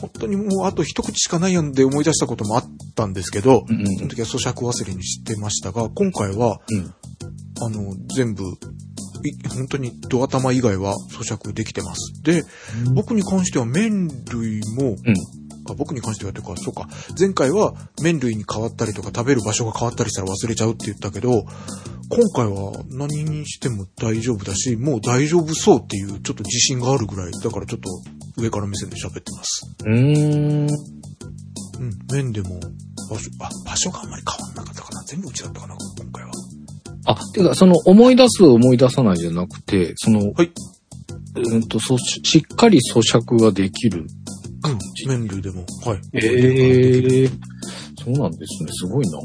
本当にもうあと一口しかないやんで思い出したこともあったんですけど、うんうん、その時は咀嚼忘れにしてましたが、今回は、うん、あの、全部本当にドア玉以外は咀嚼できてます。で、うん、僕に関しては麺類も、うん、あ僕に関してはというか、そうか、前回は麺類に変わったりとか食べる場所が変わったりしたら忘れちゃうって言ったけど、今回は何にしても大丈夫だし、もう大丈夫そうっていうちょっと自信があるぐらい、だからちょっと上から目線で喋ってます。うーん。うん、麺でも場所、あ、場所があんまり変わんなかったかな。全部うちだったかな、今回は。あ、てか、その思い出す思い出さないじゃなくて、その、はい。うんと、そ、しっかり咀嚼ができる。うん、麺類でも。はい。ええー。そうなんですね。すごいな。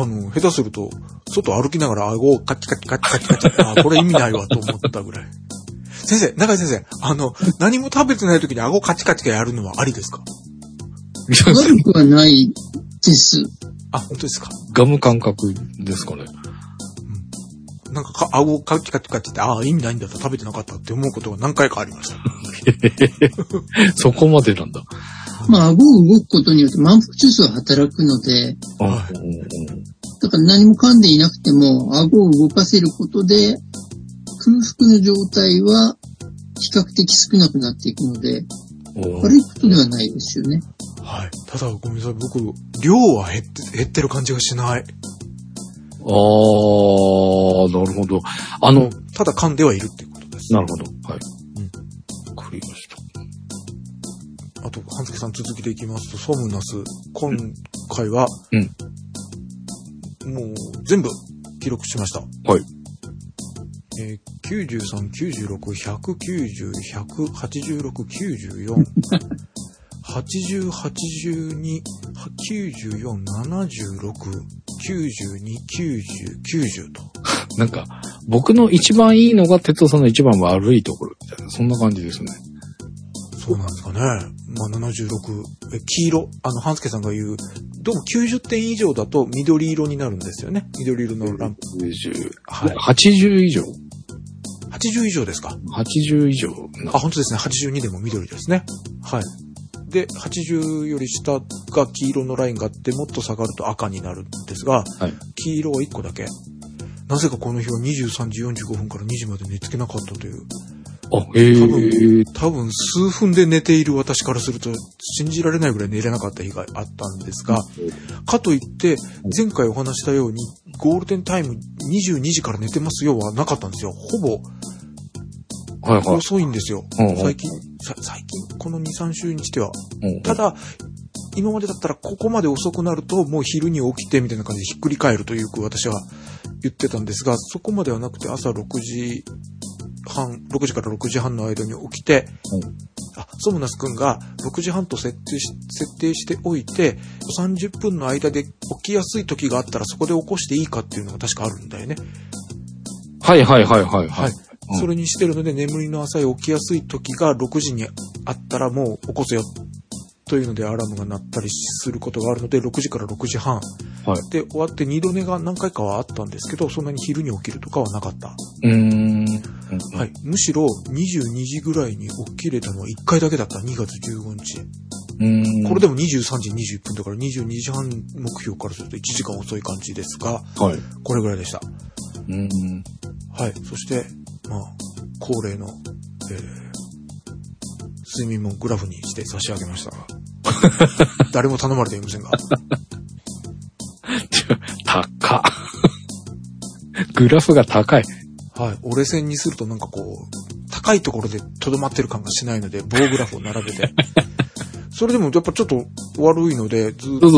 あの、下手すると、外歩きながら顎をカチカチカチカチカチカチ、あ、これ意味ないわと思ったぐらい。先生、中井先生、あの、何も食べてない時に顎カチカチカやるのはありですか？悪くはないです。あ、本当ですか？ガム感覚ですかね。うん。なんか、か、顎カチカチカチって、ああ、意味ないんだった、食べてなかったって思うことが何回かありました。そこまでなんだ。まあ、顎を動くことによって満腹中枢が働くので、はい、だから何も噛んでいなくても、顎を動かせることで、空腹の状態は比較的少なくなっていくので、悪いことではないですよね。はい。ただ、ごめんなさい。僕、量は減って、減ってる感じがしない。あー、なるほど。あの、ただ噛んではいるっていうことです。なるほど。はい。うん。わかりました。あと、半月さん続きでいきますと、ソムナス、今回は、うん、もう、全部、記録しました。はい。えー、きゅうじゅうさん、きゅうじゅうろく、ひゃくきゅうじゅう、ひゃくはちじゅうろく、きゅうじゅうよん。はちじゅう、はちじゅうに、きゅうじゅうよん、ななじゅうろく、きゅうじゅうに、きゅうじゅう、きゅうじゅうと。なんか、僕の一番いいのが、哲夫さんの一番悪いところみたいな、そんな感じですね。そうなんですかね。まあ、ななじゅうろく、え、黄色、あの、半助さんが言う、どうもきゅうじゅってん以上だと緑色になるんですよね。緑色のランプ。きゅうじゅう、はい。はちじゅう以上。はちじゅう以上ですか？ はちじゅう 以上。あ、本当ですね。はちじゅうにでも緑ですね。はい。で、はちじゅうより下が黄色のラインがあって、もっと下がると赤になるんですが、はい、黄色はいっこだけ。なぜかこの日はにじゅうさんじよんじゅうごふんからにじまで寝つけなかったという。あ、えー、多分、多分数分で寝ている私からすると、信じられないぐらい寝れなかった日があったんですが、かといって、前回お話したように、ゴールデンタイムにじゅうにじから寝てますよはなかったんですよ。ほぼ、はいはい、遅いんですよ。うんうん、最近、最近、このに、さん週にしては。うんうん、ただ、今までだったらここまで遅くなるともう昼に起きてみたいな感じでひっくり返るというか私は言ってたんですが、そこまではなくて朝ろくじはん、ろくじからろくじはんの間に起きて、うん、あ、ソムナスくんがろくじはんと設定し、設定しておいて、さんじゅっぷんの間で起きやすい時があったらそこで起こしていいかっていうのが確かあるんだよね。はいはいはいはい、はい。それにしてるので、眠りの浅い起きやすい時がろくじにあったらもう起こせよというのでアラームが鳴ったりすることがあるので、ろくじからろくじはん、はい、で終わって二度寝が何回かはあったんですけど、そんなに昼に起きるとかはなかった。うーん、はい、むしろにじゅうにじぐらいに起きれたのはいっかいだけだった。にがつじゅうごにち。うーん、これでもにじゅうさんじにじゅっぷんだからにじゅうにじはん目標からするといちじかん遅い感じですが、はい、これぐらいでした。うーん、はい。そしてまあ恒例の、えー、睡眠もグラフにして差し上げましたが、誰も頼まれていませんが、高グラフが高い。はい、折れ線にするとなんかこう高いところでとどまってる感がしないので棒グラフを並べて。それでもやっぱちょっと悪いので、ずっと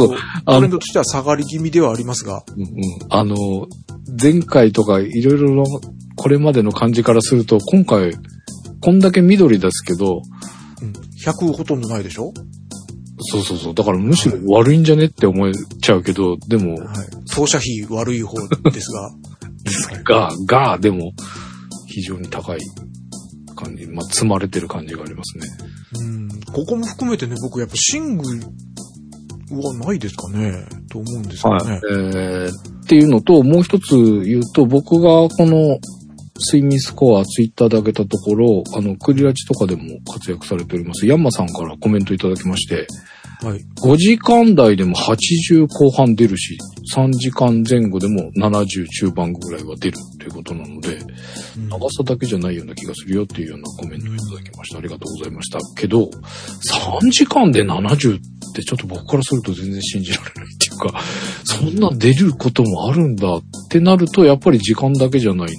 トレンドとしては下がり気味ではありますが、うんうん、あの前回とかいろいろのこれまでの感じからすると、今回こんだけ緑ですけど、うん、ひゃくほとんどないでしょ？そうそうそう。だからむしろ悪いんじゃねって思っちゃうけど、でも、はい、当社比悪い方ですが、ががでも非常に高い感じ、まあ積まれてる感じがありますね。うん、ここも含めてね、僕やっぱシングはないですかねと思うんですよね。はい、えー、っていうのと、もう一つ言うと、僕がこの睡眠スコア、ツイッターで上げたところ、あの、クリラチとかでも活躍されております、ヤンマさんからコメントいただきまして、はい、ごじかん台でもはちじゅうこうはん出るし、さんじかんぜん後でもななじゅうちゅうばんぐらいは出るということなので、うん、長さだけじゃないような気がするよっていうようなコメントをいただきました。ありがとうございました。けど、さんじかんでななじゅうってちょっと僕からすると全然信じられないっていうか、そんな出ることもあるんだってなると、やっぱり時間だけじゃない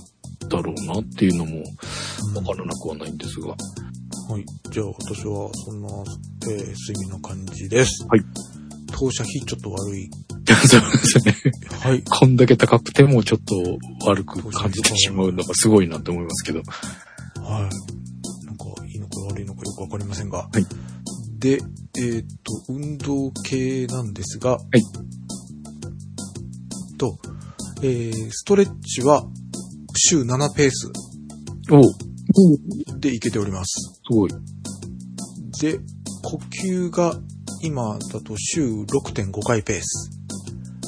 だろうなっていうのも分からなくはないんですが。はい。じゃあ私はそんな、えー、睡眠の感じです。はい。当社費ちょっと悪い。そうですね。はい。こんだけ高くてもちょっと悪く感じてしまうのがすごいなと思いますけど。はい。なんかいいのか悪いのかよくわかりませんが。はい。で、えっと、運動系なんですが。はい。と、えー、ストレッチは週ななペース。おでいけております。すごい。で、呼吸が今だと週 ろくてんご 回ペース。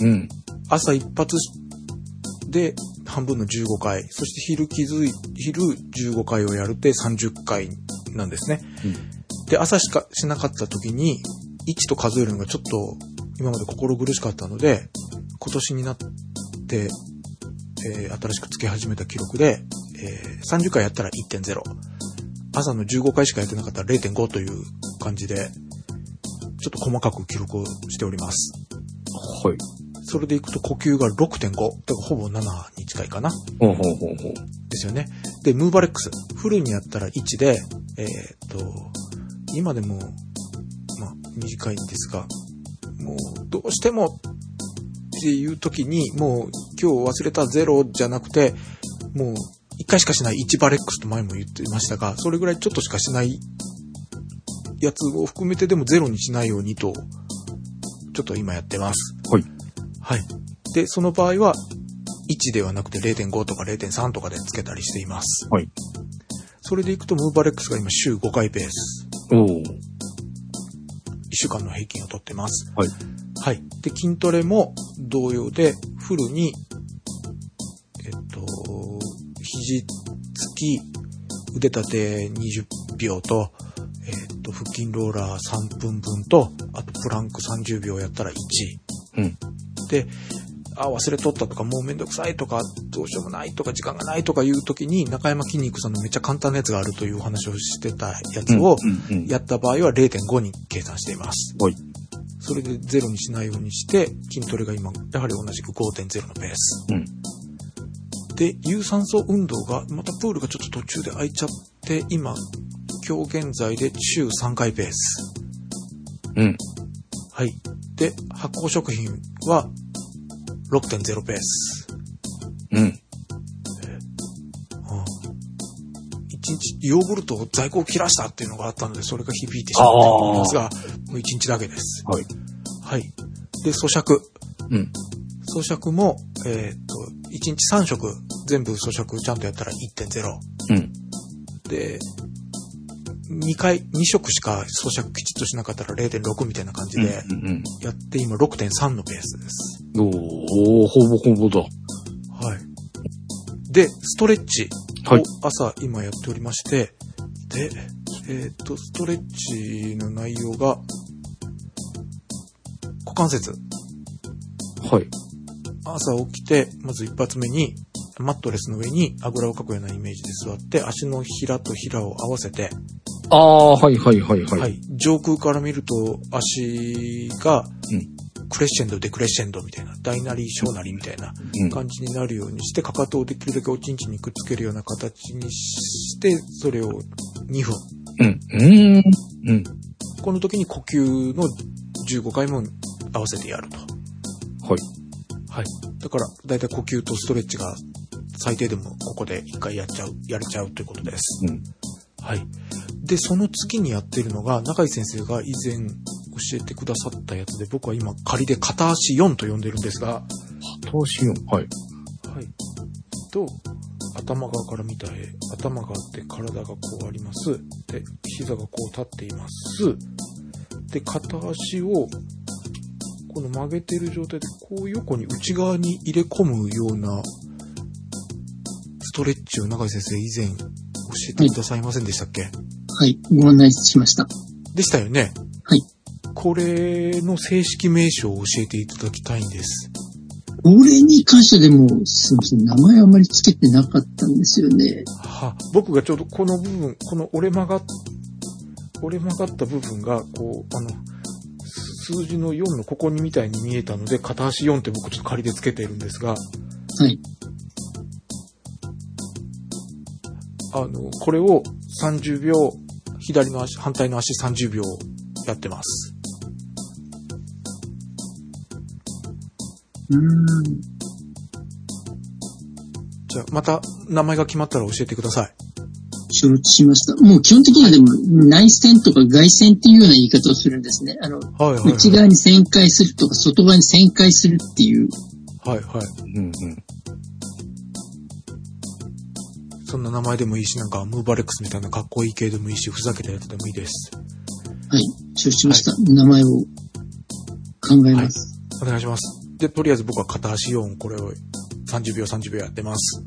うん。朝一発で半分のじゅうごかい、そして昼気づい、昼じゅうごかいをやるってさんじゅっかいなんですね。うん、で、朝しかしなかった時にいちと数えるのがちょっと今まで心苦しかったので、今年になって、えー、新しくつけ始めた記録で、えー、さんじゅっかいやったら いってんぜろ、 朝のじゅうごかいしかやってなかったら れいてんご という感じでちょっと細かく記録をしております。はい。それでいくと呼吸が ろくてんご だからほぼななに近いかな。ほうほうほうほうですよね。でムーバレックスフルにやったらいちで、えー、っと今でも、まあ、短いんですが、もうどうしてもっていう時にもう今日忘れたゼロじゃなくて、もういっかいしかしないいちバレックスと前も言ってましたが、それぐらいちょっとしかしないやつを含めてでもゼロにしないようにとちょっと今やってます。はい、はい、でその場合はいちではなくて れいてんご とか れいてんさん とかでつけたりしています。はい。それでいくとムーバレックスが今週ごかいペース、おーいっしゅうかんの平均を取ってます。はい、はい、で筋トレも同様でフルにえっと肘つき腕立てにじゅっぴょうと、えー、っと腹筋ローラーさんぷんぶんと、あとプランクさんじゅうびょうやったらいち、うん、であ忘れとったとかもうめんどくさいとかどうしようもないとか時間がないとかいう時に中山筋肉さんのめっちゃ簡単なやつがあるというお話をしてたやつをやった場合は れいてんご に計算しています。はい。それでゼロにしないようにして筋トレが今やはり同じく ごてんぜろ のペース、うんで、有酸素運動が、またプールがちょっと途中で空いちゃって、今、今日現在で週さんかいペース。うん。はい。で、発酵食品は ろくてんぜろ ペース。うん。いちにち、ヨーグルトを在庫を切らしたっていうのがあったので、それが響いてしまったと思いますが、もういちにちだけです。はい。はい。で、咀嚼。うん。咀嚼も、えー、っと、いちにちさんしょく全部咀嚼ちゃんとやったら いってんぜろ、うん、でにかいにしょくしか咀嚼きちっとしなかったら れいてんろく みたいな感じでやって今 ろくてんさん のペースです。おお、ほぼほぼだ。はい。でストレッチを朝今やっておりまして、はい、でえっとストレッチの内容が股関節。はい。朝起きて、まず一発目に、マットレスの上にあぐらをかくようなイメージで座って、足のひらとひらを合わせて。ああ、はいはいはいはい。はい。上空から見ると、足が、クレッシェンドデクレッシェンドみたいな、大なり小なりみたいな感じになるようにして、かかとをできるだけおちんちんにくっつけるような形にして、それをにふん。うん。うん。うん。この時に呼吸のじゅうごかいも合わせてやると。はい。はい。だから、だいたい呼吸とストレッチが最低でもここで一回やっちゃう、やれちゃうということです。うん。はい。で、その次にやってるのが、中井先生が以前教えてくださったやつで、僕は今仮で片足よんと呼んでるんですが。片足 よん？ はい。はい。と、頭側から見た絵。頭があって体がこうあります。で、膝がこう立っています。で、片足を、この曲げてる状態でこう横に内側に入れ込むようなストレッチを永井先生以前教えてくださいませんでしたっけ？はい、はい、ご案内しました。でしたよね。はい。これの正式名称を教えていただきたいんです。俺に関してでも、すみません、名前あまりつけてなかったんですよね。は、僕がちょうどこの部分、この折れ曲がっ、折れ曲がった部分が、こう、あの、数字のよんのここにみたいに見えたので、片足よんって僕ちょっと仮でつけているんですが、はい。あの、これをさんじゅうびょう、左の足、反対の足さんじゅうびょうやってます。うーん。じゃあまた名前が決まったら教えてください。承知しました。もう基本的にはでも内線とか外線っていうような言い方をするんですね。あの、はいはいはい、内側に旋回するとか外側に旋回するっていう。はいはい。うんうん。そんな名前でもいいし、なんかムーバレックスみたいなかっこいい系でもいいし、ふざけたやつでもいいです。はい、承知しました、はい。名前を考えます、はい。お願いします。で、とりあえず僕は片足よん、これをさんじゅうびょうさんじゅうびょうやってます。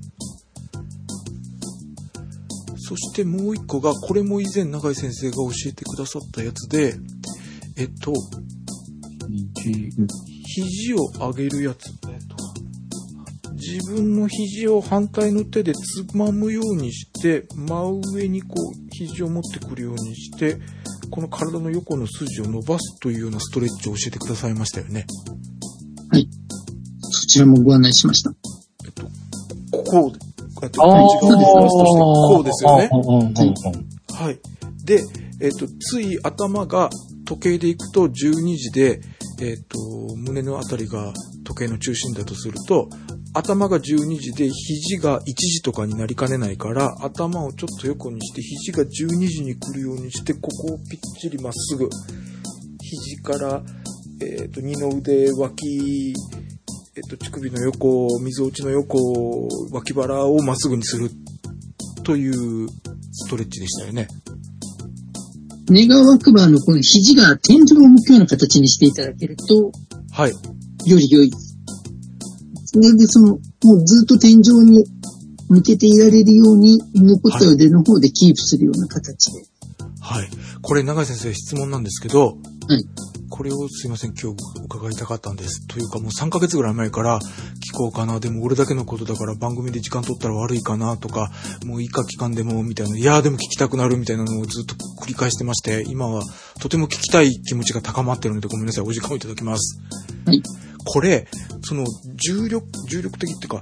そしてもう一個が、これも以前永井先生が教えてくださったやつで、えっと、肘を上げるやつ。自分の肘を反対の手でつまむようにして、真上にこう、肘を持ってくるようにして、この体の横の筋を伸ばすというようなストレッチを教えてくださいましたよね。はい。そちらもご案内しました。えっと、こう、こうやって、こう、こうですよね。はい。はい。で、えっと、つい頭が時計でいくとじゅうにじで、えっと、胸のあたりが時計の中心だとすると、頭がじゅうにじで肘がいちじとかになりかねないから、頭をちょっと横にして肘がじゅうにじに来るようにして、ここをぴっちりまっすぐ。肘から、えっと、二の腕、脇、えっと、乳首の横、溝落ちの横、脇腹をまっすぐにするというストレッチでしたよね。願わくばのこの肘が天井を向くような形にしていただけると、はい。より良い。それでその、もうずっと天井に向けていられるように、残った腕の方でキープするような形で。はい。これ、永井先生質問なんですけど、はい。これをすいません、今日伺いたかったんです。というかもうさんかげつぐらい前から、聞こうかな、でも俺だけのことだから番組で時間取ったら悪いかなとか、もういいか期間でも、みたいな、いやーでも聞きたくなるみたいなのをずっと繰り返してまして、今はとても聞きたい気持ちが高まってるので、ごめんなさい、お時間をいただきます。はい。これ、その、重力、重力的っていうか、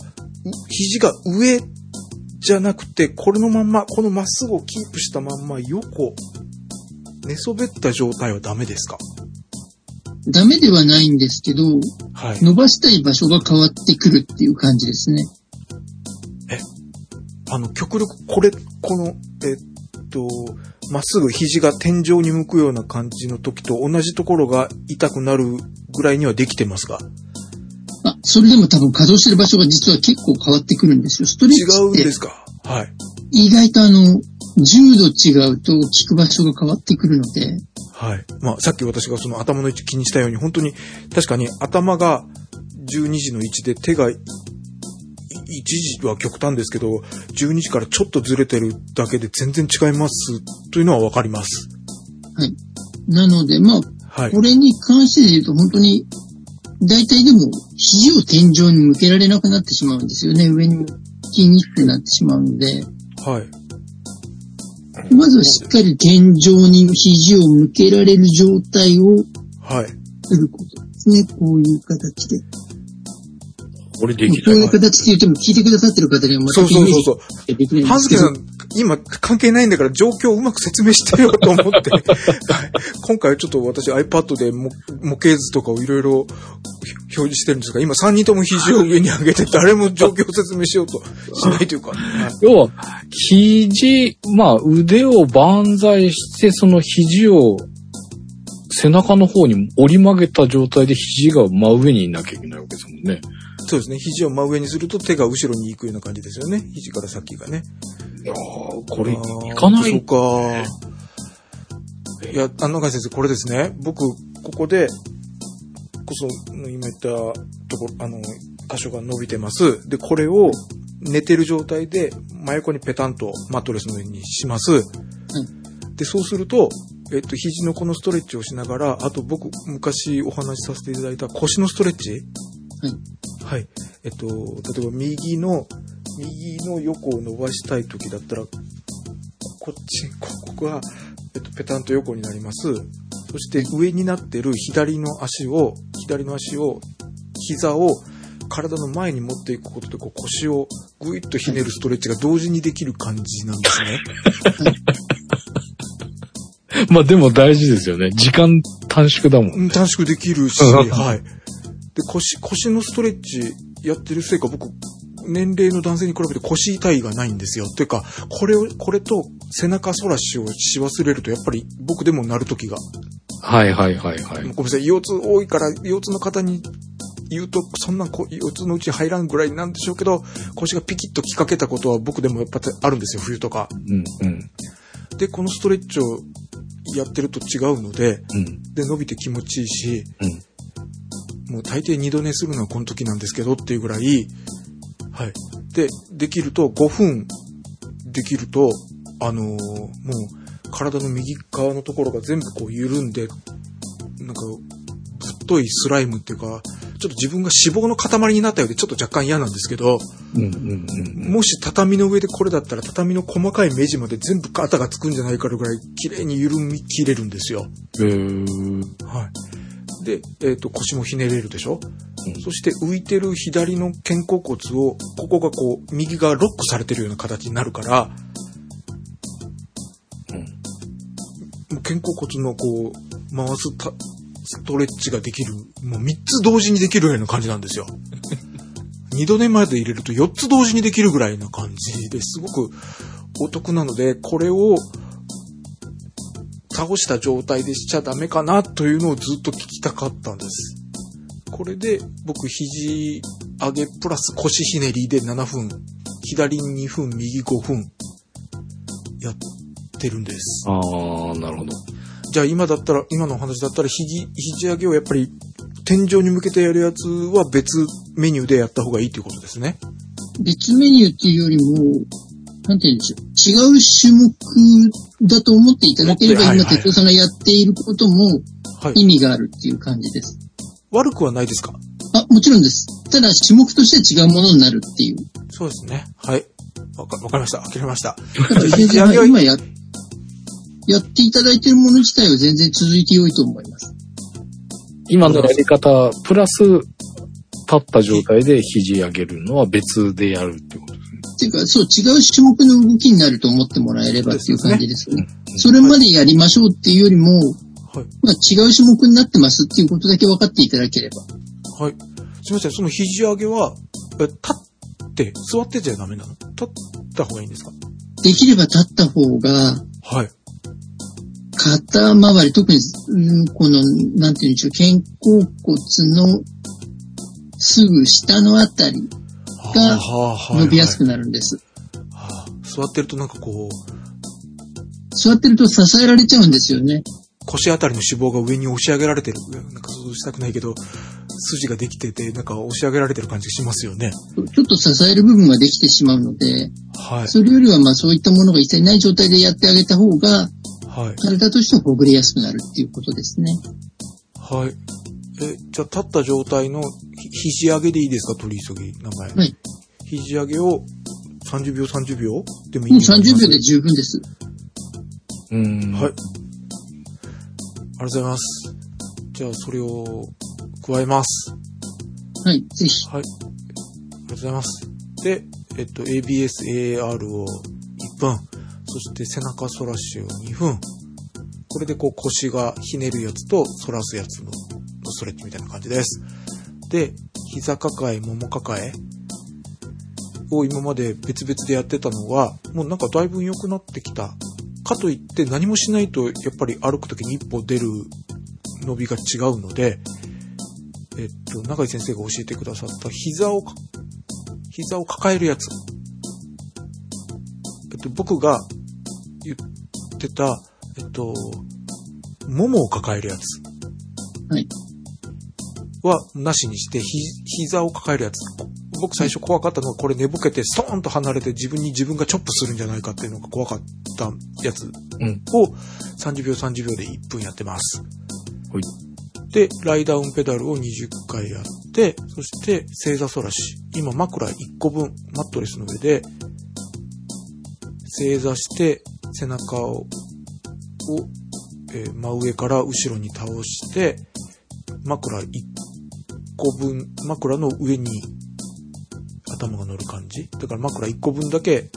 肘が上じゃなくて、これのまんま、このまっすぐをキープしたまんま、横、寝そべった状態はダメですか？ダメではないんですけど、はい、伸ばしたい場所が変わってくるっていう感じですね。え、あの、極力、これ、この、えっと、まっすぐ肘が天井に向くような感じの時と同じところが痛くなるぐらいにはできてますが、あ、それでも多分稼働してる場所が実は結構変わってくるんですよ。ストレッチって違うんですか？はい。意外とあのじゅうど違うと効く場所が変わってくるので、はい。まあさっき私がその頭の位置気にしたように本当に確かに頭がじゅうにじの位置で手がいちじは極端ですけど、じゅうにじからちょっとずれてるだけで全然違いますというのはわかります。はい。なので、まあ、はい、これに関して言うと本当に、大体でも、肘を天井に向けられなくなってしまうんですよね。上に向きにくくなってしまうので。はい。まずはしっかり天井に肘を向けられる状態を、はい。することですね。こういう形で。これできない。こういう形って言っても聞いてくださってる方にはまたそうそうそうそう。ハズキさん、今関係ないんだから状況をうまく説明してよと思って。今回はちょっと私 iPad で模型図とかをいろいろ表示してるんですが、今さんにんとも肘を上に上げて誰も状況を説明しようとしないというか。要は、肘、まあ腕を万歳してその肘を背中の方に折り曲げた状態で肘が真上にいなきゃいけないわけですもんね。そうですね。肘を真上にすると手が後ろに行くような感じですよね。肘から先がね。いやー、これ、行かない。そうか。いや、あの、永井先生、これですね。僕、ここで、こそ、今言ったところ、あの、箇所が伸びてます。で、これを寝てる状態で、真横にペタンとマットレスの上にします。うん、で、そうすると、えっと、肘のこのストレッチをしながら、あと僕、昔お話しさせていただいた腰のストレッチ。うん、はい。えっと、例えば右の、右の横を伸ばしたいときだったら、こっち、ここが、えっと、ペタンと横になります。そして上になってる左の足を、左の足を、膝を体の前に持っていくことで、こう腰をぐいっとひねるストレッチが同時にできる感じなんですね。まあでも大事ですよね。時間短縮だもん、ね。短縮できるし、はい。で、腰、腰のストレッチやってるせいか、僕、年齢の男性に比べて腰痛いがないんですよ。てか、これを、これと背中反らしをし忘れると、やっぱり僕でもなるときが。はいはいはいはい。ごめんなさい、腰痛多いから、腰痛の方に言うと、そんな腰痛のうち入らんぐらいなんでしょうけど、腰がピキッときかけたことは僕でもやっぱりあるんですよ、冬とか。うんうん。で、このストレッチをやってると違うので、うん、で、伸びて気持ちいいし、うん、もう大抵二度寝するのはこの時なんですけどっていうぐらい、はい。で、できるとごふんできると、あのー、もう体の右側のところが全部こう緩んで、なんか、太いスライムっていうか、ちょっと自分が脂肪の塊になったようでちょっと若干嫌なんですけど、うんうんうん、もし畳の上でこれだったら畳の細かい目地まで全部肩がつくんじゃないかぐらい綺麗に緩み切れるんですよ。へー。はい。で、えっと、腰もひねれるでしょ、うん、そして浮いてる左の肩甲骨を、ここがこう、右がロックされてるような形になるから、うん、肩甲骨のこう、回すた、ストレッチができる。もうみっつ同時にできるような感じなんですよ。二度寝まで入れるとよっつ同時にできるぐらいな感じですごくお得なので、これを倒した状態でしちゃダメかなというのをずっと聞きたかったんです。これで僕肘上げプラス腰ひねりでななふん、左にふん、右ごふんやってるんです。ああ、なるほど。じゃあ今だったら、今のお話だったら、肘、肘上げをやっぱり天井に向けてやるやつは別メニューでやった方がいいということですね。別メニューっていうよりも、なんて言うんでしょう。違う種目だと思っていただければ、今、哲夫さんがやっていることも意味があるっていう感じです。はい、悪くはないですか？あ、もちろんです。ただ、種目としては違うものになるっていう。そうですね。はい。わか、わかりました。諦めました。肘上げは今ややっていただいているもの自体は全然続いて良いと思います。今のやり方、プラス、立った状態で肘上げるのは別でやるってことですね。っていうか、そう、違う種目の動きになると思ってもらえればっていう感じですね。それまでやりましょうっていうよりも、はい、まあ、違う種目になってますっていうことだけ分かっていただければ。はい。すみません、その肘上げは、立って、座ってじゃダメなの？立った方がいいんですか？できれば立った方が、はい。肩周り、特に、うん、この、なんていうんでしょう、肩甲骨のすぐ下のあたりが伸びやすくなるんです。はあはあはいはいはあ、座ってるとなんかこう。座ってると支えられちゃうんですよね。腰あたりの脂肪が上に押し上げられてる。なんかそうしたくないけど、筋ができてて、なんか押し上げられてる感じがしますよね。ちょっと支える部分ができてしまうので、はい、それよりはまあそういったものが一切ない状態でやってあげた方が、はい、体としてはほぐれやすくなるっていうことですね。はい。え、じゃあ立った状態の肘上げでいいですか？取り急ぎ名前。はい。肘上げをさんじゅうびょうさんじゅうびょうでもいいですか？うん、さんじゅうびょうで十分です。うーん。はい。ありがとうございます。じゃあそれを加えます。はい、ぜひ。はい。ありがとうございます。で、えっと エービーエス、エーアール をいっぷん。そして背中反らしをにふん。これでこう腰がひねるやつと反らすやつのストレッチみたいな感じです。で、膝抱え、もも抱えを今まで別々でやってたのは、もうなんかだいぶ良くなってきた。かといって何もしないとやっぱり歩くときに一歩出る伸びが違うので、えっと、永井先生が教えてくださった膝を、膝を抱えるやつ。えっと、僕が、言ってた、えっと、ももを抱えるやつ。はい。は、なしにして、ひ、膝を抱えるやつ僕最初怖かったのはこれ寝ぼけてストーンと離れて自分に自分がチョップするんじゃないかっていうのが怖かったやつをさんじゅうびょうさんじゅうびょうでいっぷんやってます。はい。で、ライダウンペダルをにじゅっかいやって、そして正座反らし。今枕いっこぶん、マットレスの上で、正座して背中を、えー、真上から後ろに倒して、枕いっこぶん、枕の上に頭が乗る感じ。だから枕いっこぶんだけ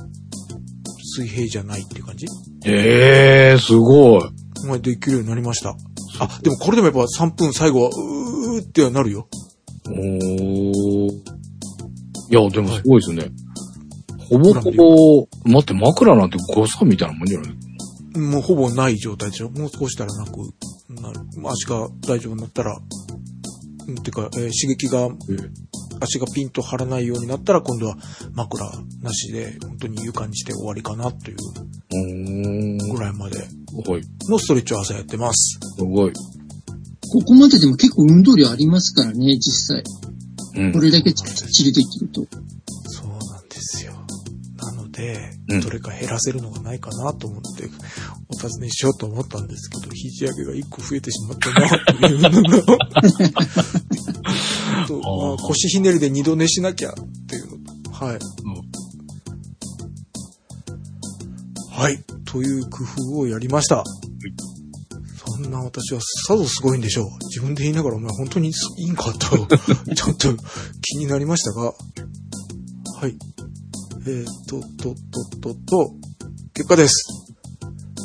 水平じゃないって感じ。えー、すごい。お前できるようになりました。あ、でもこれでもやっぱさんぷん最後は、うーってはなるよ。おー。いや、でもすごいですね。はい、ほぼほぼ、待って、枕なんて誤差みたいなもんじゃない？もうほぼない状態でしょ。もう少したらなくなる。足が大丈夫になったら、てか、えー、刺激が、足がピンと張らないようになったら、今度は枕なしで、本当に床にして終わりかなという、ぐらいまでのストレッチを朝やってます。すごい。ここまででも結構運動量ありますからね、実際。うん、これだけきっちりできると。そうなんですよ。なので、うん、どれか減らせるのがないかなと思って、お尋ねしようと思ったんですけど、肘上げがいっこ増えてしまったな、というのがと、まあ、腰ひねりで二度寝しなきゃっていうの。はい。うん、はい。という工夫をやりました。そんな私はさぞすごいんでしょう。自分で言いながらお前本当にいいんかとちょっと気になりましたが、はい。えーととととと結果です。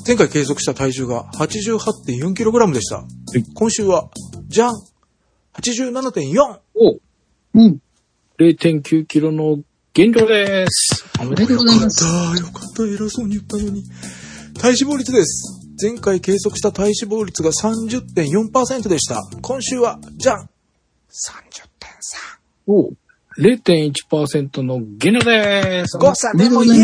前回計測した体重が はちじゅうはってんよんキログラム でした。はい、今週はじゃん はちじゅうななてんよん。お、うん。れいてんきゅうキロの減量です。おめでとうございます。よかった、よかった、偉そうに言ったのに。体脂肪率です。前回計測した体脂肪率が さんじゅってんよんパーセント でした。今週は、じゃん !さんじゅってんさん! おう れいてんいちパーセント の減量でーす。誤差でもイエーイ。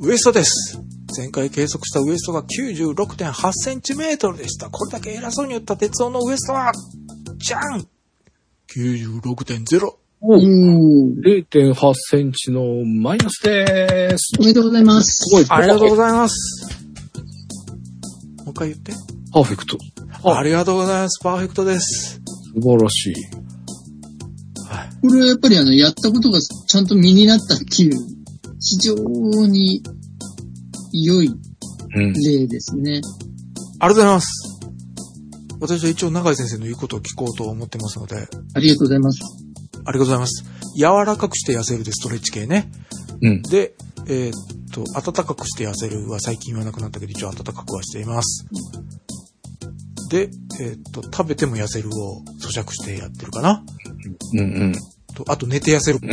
ウエストです。前回計測したウエストが きゅうじゅうろくてんはちセンチメートル でした。これだけ偉そうに言った鉄夫のウエストは、じゃん !きゅうじゅうろくてんゼロ! おう れいてんはちセンチのマイナスでーす。おめでとうございます。すごい。ありがとうございます。もう一回言って。パーフェクト。ありがとうございます。パーフェクトです。素晴らしい。はい。これはやっぱりあの、やったことがちゃんと身になったっていう、非常に良い例ですね。うん、ありがとうございます。私は一応永井先生の言うことを聞こうと思ってますので。ありがとうございます。ありがとうございます。柔らかくして痩せるでストレッチ系ね。うん。で、えー、っと、暖かくして痩せるは最近言わなくなったけど、一応暖かくはしています。で、えー、っと、食べても痩せるを咀嚼してやってるかな。うんうん。と、あと寝て痩せる。本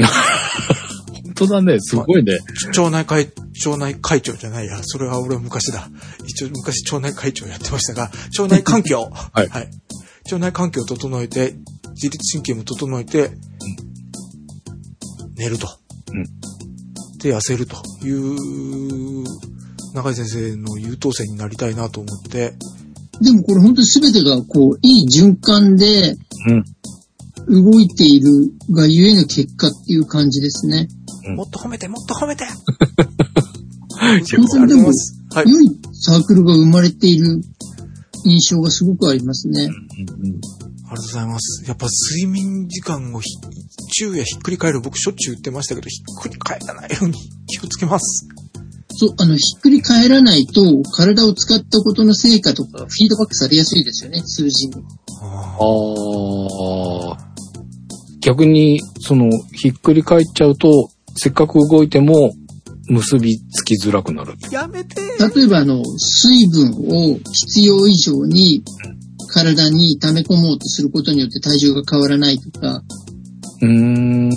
当だね、すごいね。まあ、腸内会、腸内会長じゃないや。それは俺は昔だ。一応昔腸内会長やってましたが、腸内環境。はい。はい。腸内環境を整えて、自律神経も整えて、寝ると、うん、で痩せるという永井先生の優等生になりたいなと思って。でもこれ本当に全てがこういい循環で動いているがゆえの結果っていう感じですね、うん、もっと褒めてもっと褒めて本当にでも、はい、良いサークルが生まれている印象がすごくありますね、うんうんうん、ありがとうございます。やっぱ睡眠時間を昼夜ひっくり返る、僕しょっちゅう言ってましたけど、ひっくり返らないように気をつけます。そう、あの、ひっくり返らないと、体を使ったことの成果とか、フィードバックされやすいですよね、数字に。ああ。逆に、その、ひっくり返っちゃうと、せっかく動いても、結びつきづらくなる。やめて。例えば、あの、水分を必要以上に、体に溜め込もうとすることによって体重が変わらないとか。うーん。だ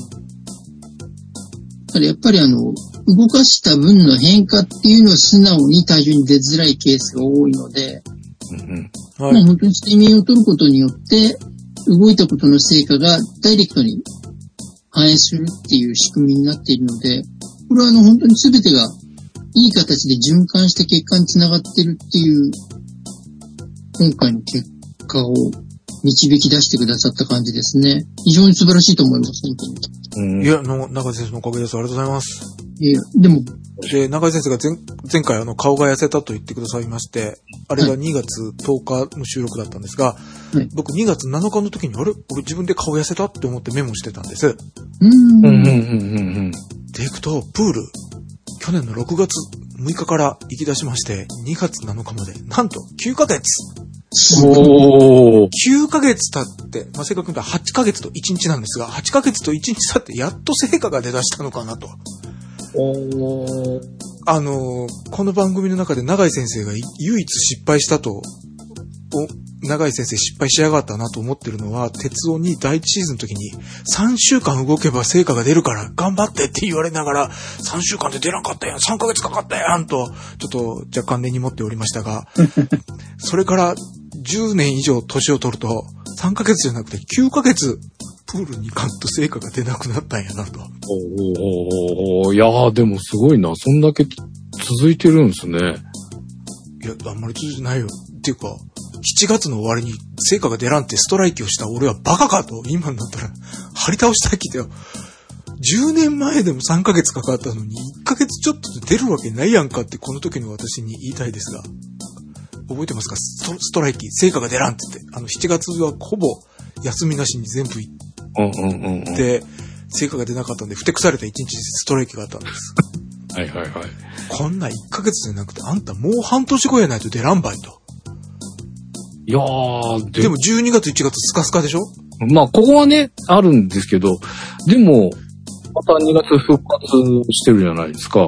からやっぱりあの、動かした分の変化っていうのは素直に体重に出づらいケースが多いので、うんうん、はい、本当に睡眠をとることによって、動いたことの成果がダイレクトに反映するっていう仕組みになっているので、これはあの本当に全てがいい形で循環した結果につながってるっていう、今回の結果を導き出してくださった感じですね。非常に素晴らしいと思います、本当に。うん、いや、中井先生のおかげです。ありがとうございます。いや、でも。で、中井先生が前、前回あの、顔が痩せたと言ってくださいまして、あれがにがつとおかの収録だったんですが、はい、僕にがつなのかの時に、あれ俺自分で顔痩せたって思ってメモしてたんです。うん。うんうんうんうん。でいくと、プール、去年のろくがつむいかから行き出しまして、にがつなのかまで、なんときゅうかげつ。おー。きゅうかげつ経って、まあ、正確に言うとはちかげつといちにちなんですが、はちかげつといちにち経ってやっと成果が出だしたのかなと。おー。あの、この番組の中で永井先生が唯一失敗したと、永井先生失敗しやがったなと思ってるのは、鉄尾に第一シーズンの時にさんしゅうかん動けば成果が出るから頑張ってって言われながら、さんしゅうかんで出なかったやん、さんかげつかかったやんと、ちょっと若干根に持っておりましたが、それからじゅうねん以上年を取ると、さんかげつじゃなくてきゅうかげつ、プールにカッと成果が出なくなったんやなと。おー、いやーでもすごいな、そんだけ続いてるんですね。いや、あんまり続いてないよ。っていうか、しちがつの終わりに成果が出らんってストライキをした俺はバカかと、今になったら張り倒したきだよ。じゅうねんまえでもさんかげつかかったのにいっかげつちょっとで出るわけないやんかって、この時の私に言いたいですが、覚えてますか、ス ト, ストライキ、成果が出らんって言って、あのしちがつはほぼ休みなしに全部行って、うんうんうん、成果が出なかったんでふてくされたいちにちストライキがあったんです。はいはいはい。こんないっかげつじゃなくて、あんたもう半年後やないと出らんばいと。いやー、でもじゅうにがついちがつスカスカでしょ。まあここはねあるんですけど、でもまたにがつ復活してるじゃないですか。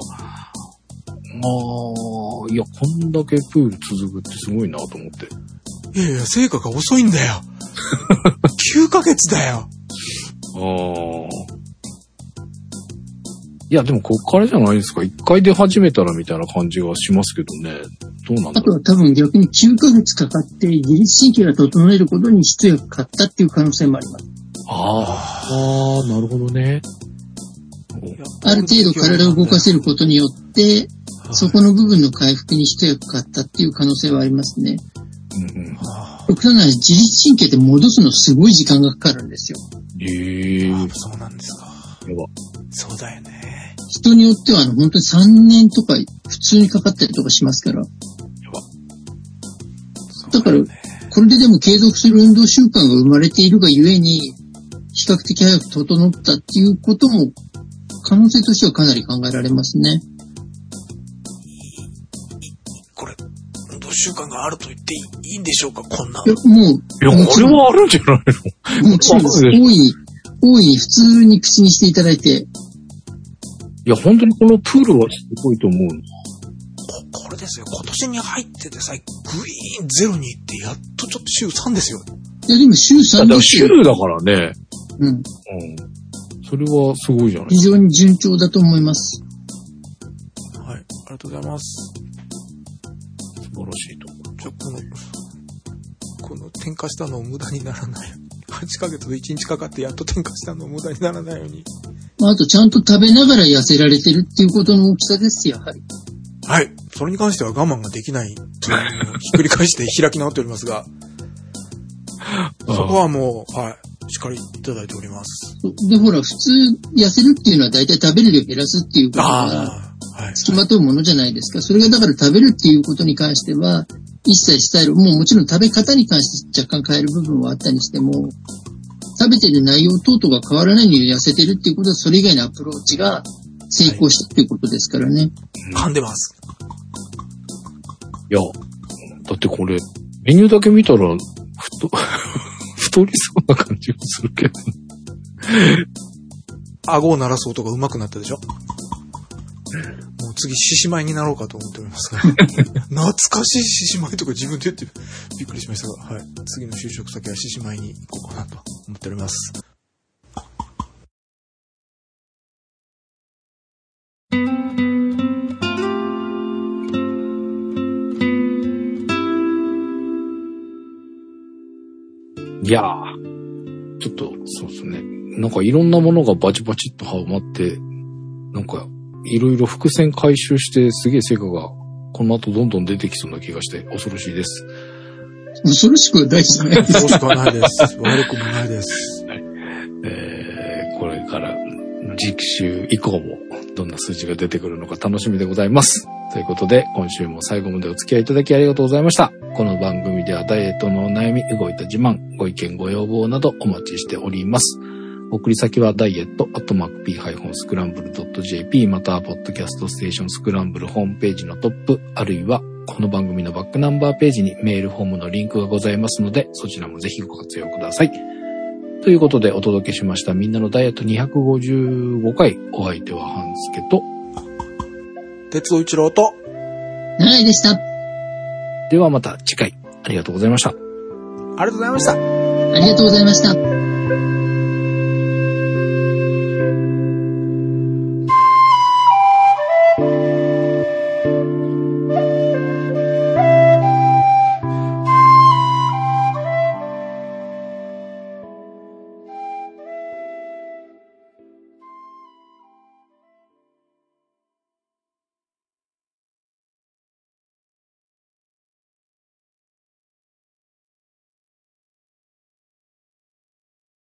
まあ、いや、こんだけプール続くってすごいなと思って。いやいや、成果が遅いんだよ。きゅうかげつだよ。あー、いや、でもこっからじゃないですか、一回出始めたらみたいな感じがしますけどね。どうなんだろう。あとは多分逆にきゅうかげつかかって自律神経が整えることに必要がかかったっていう可能性もあります。ああ、なるほどね。ある程度体を動かせることによって、そこの部分の回復に一役買ったっていう可能性はありますね。うんうん。極端な話、自律神経って戻すのすごい時間がかかるんですよ。へえ。あ、そうなんですか。やば。そうだよね。人によっては、あの、本当にさんねんとか普通にかかったりとかしますから。やば。だから、これででも継続する運動習慣が生まれているがゆえに、比較的早く整ったっていうことも、可能性としてはかなり考えられますね。これ、運動習慣があると言っていいんでしょうか、こんな。いや、もう。いや、これはあるんじゃないの。もちろん、大いに、大いに普通に口にしていただいて。いや、本当にこのプールはすごいと思う。こ、これですよ。今年に入っててさ、グイーンゼロに行って、やっとちょっとしゅうさんですよ。いや、でもしゅうさんですよ。だから週だからね。うん。うん。それはすごいじゃない。非常に順調だと思います。はい、ありがとうございます。素晴らしいと思う。ちょ、この、この転化したのを無駄にならない。はちかげつといちにちかかってやっと転化したのを無駄にならないように。あと、ちゃんと食べながら痩せられてるっていうことの大きさですよ、やはり。はい。それに関しては我慢ができないというのをひっくり返して開き直っておりますが、そこはもう、はい。しっかりいただいております。で、ほら、普通、痩せるっていうのは大体食べる量を減らすっていうことが、付きまとうものじゃないですか。それがだから食べるっていうことに関しては、一切スタイル、もうもちろん食べ方に関して若干変える部分はあったにしても、食べてる内容等々が変わらないのに痩せてるっていうことは、それ以外のアプローチが成功したっていうことですからね。はい、噛んでます。いや、だってこれ、メニューだけ見たら、ふと、太りそうな感じもするけど。顎を鳴らす音が上手くなったでしょ。もう次獅子舞になろうかと思っておりますが。懐かしい獅子舞とか自分で言ってびっくりしましたが、はい、次の就職先は獅子舞に行こうかなと思っております。いやー、ちょっと、そうですね。なんかいろんなものがバチバチっとはまって、なんかいろいろ伏線回収してすげえ成果がこの後どんどん出てきそうな気がして恐ろしいです。恐ろしくないですね。恐ろしくはないです。悪くもないです。はい、えー、これから次週以降もどんな数字が出てくるのか楽しみでございます。ということで、今週も最後までお付き合いいただきありがとうございました。この番組ではダイエットのお悩み、動いた自慢、ご意見、ご要望などお待ちしております。送り先はダイエットアットマーク p-scramble.jp またはポッドキャストステーションスクランブルホームページのトップあるいはこの番組のバックナンバーページにメールフォームのリンクがございますのでそちらもぜひご活用ください。ということでお届けしましたみんなのダイエットにひゃくごじゅうごかいお相手は半助と鉄尾一郎と長井でした。ではまた次回ありがとうございました。ありがとうございました。ありがとうございました。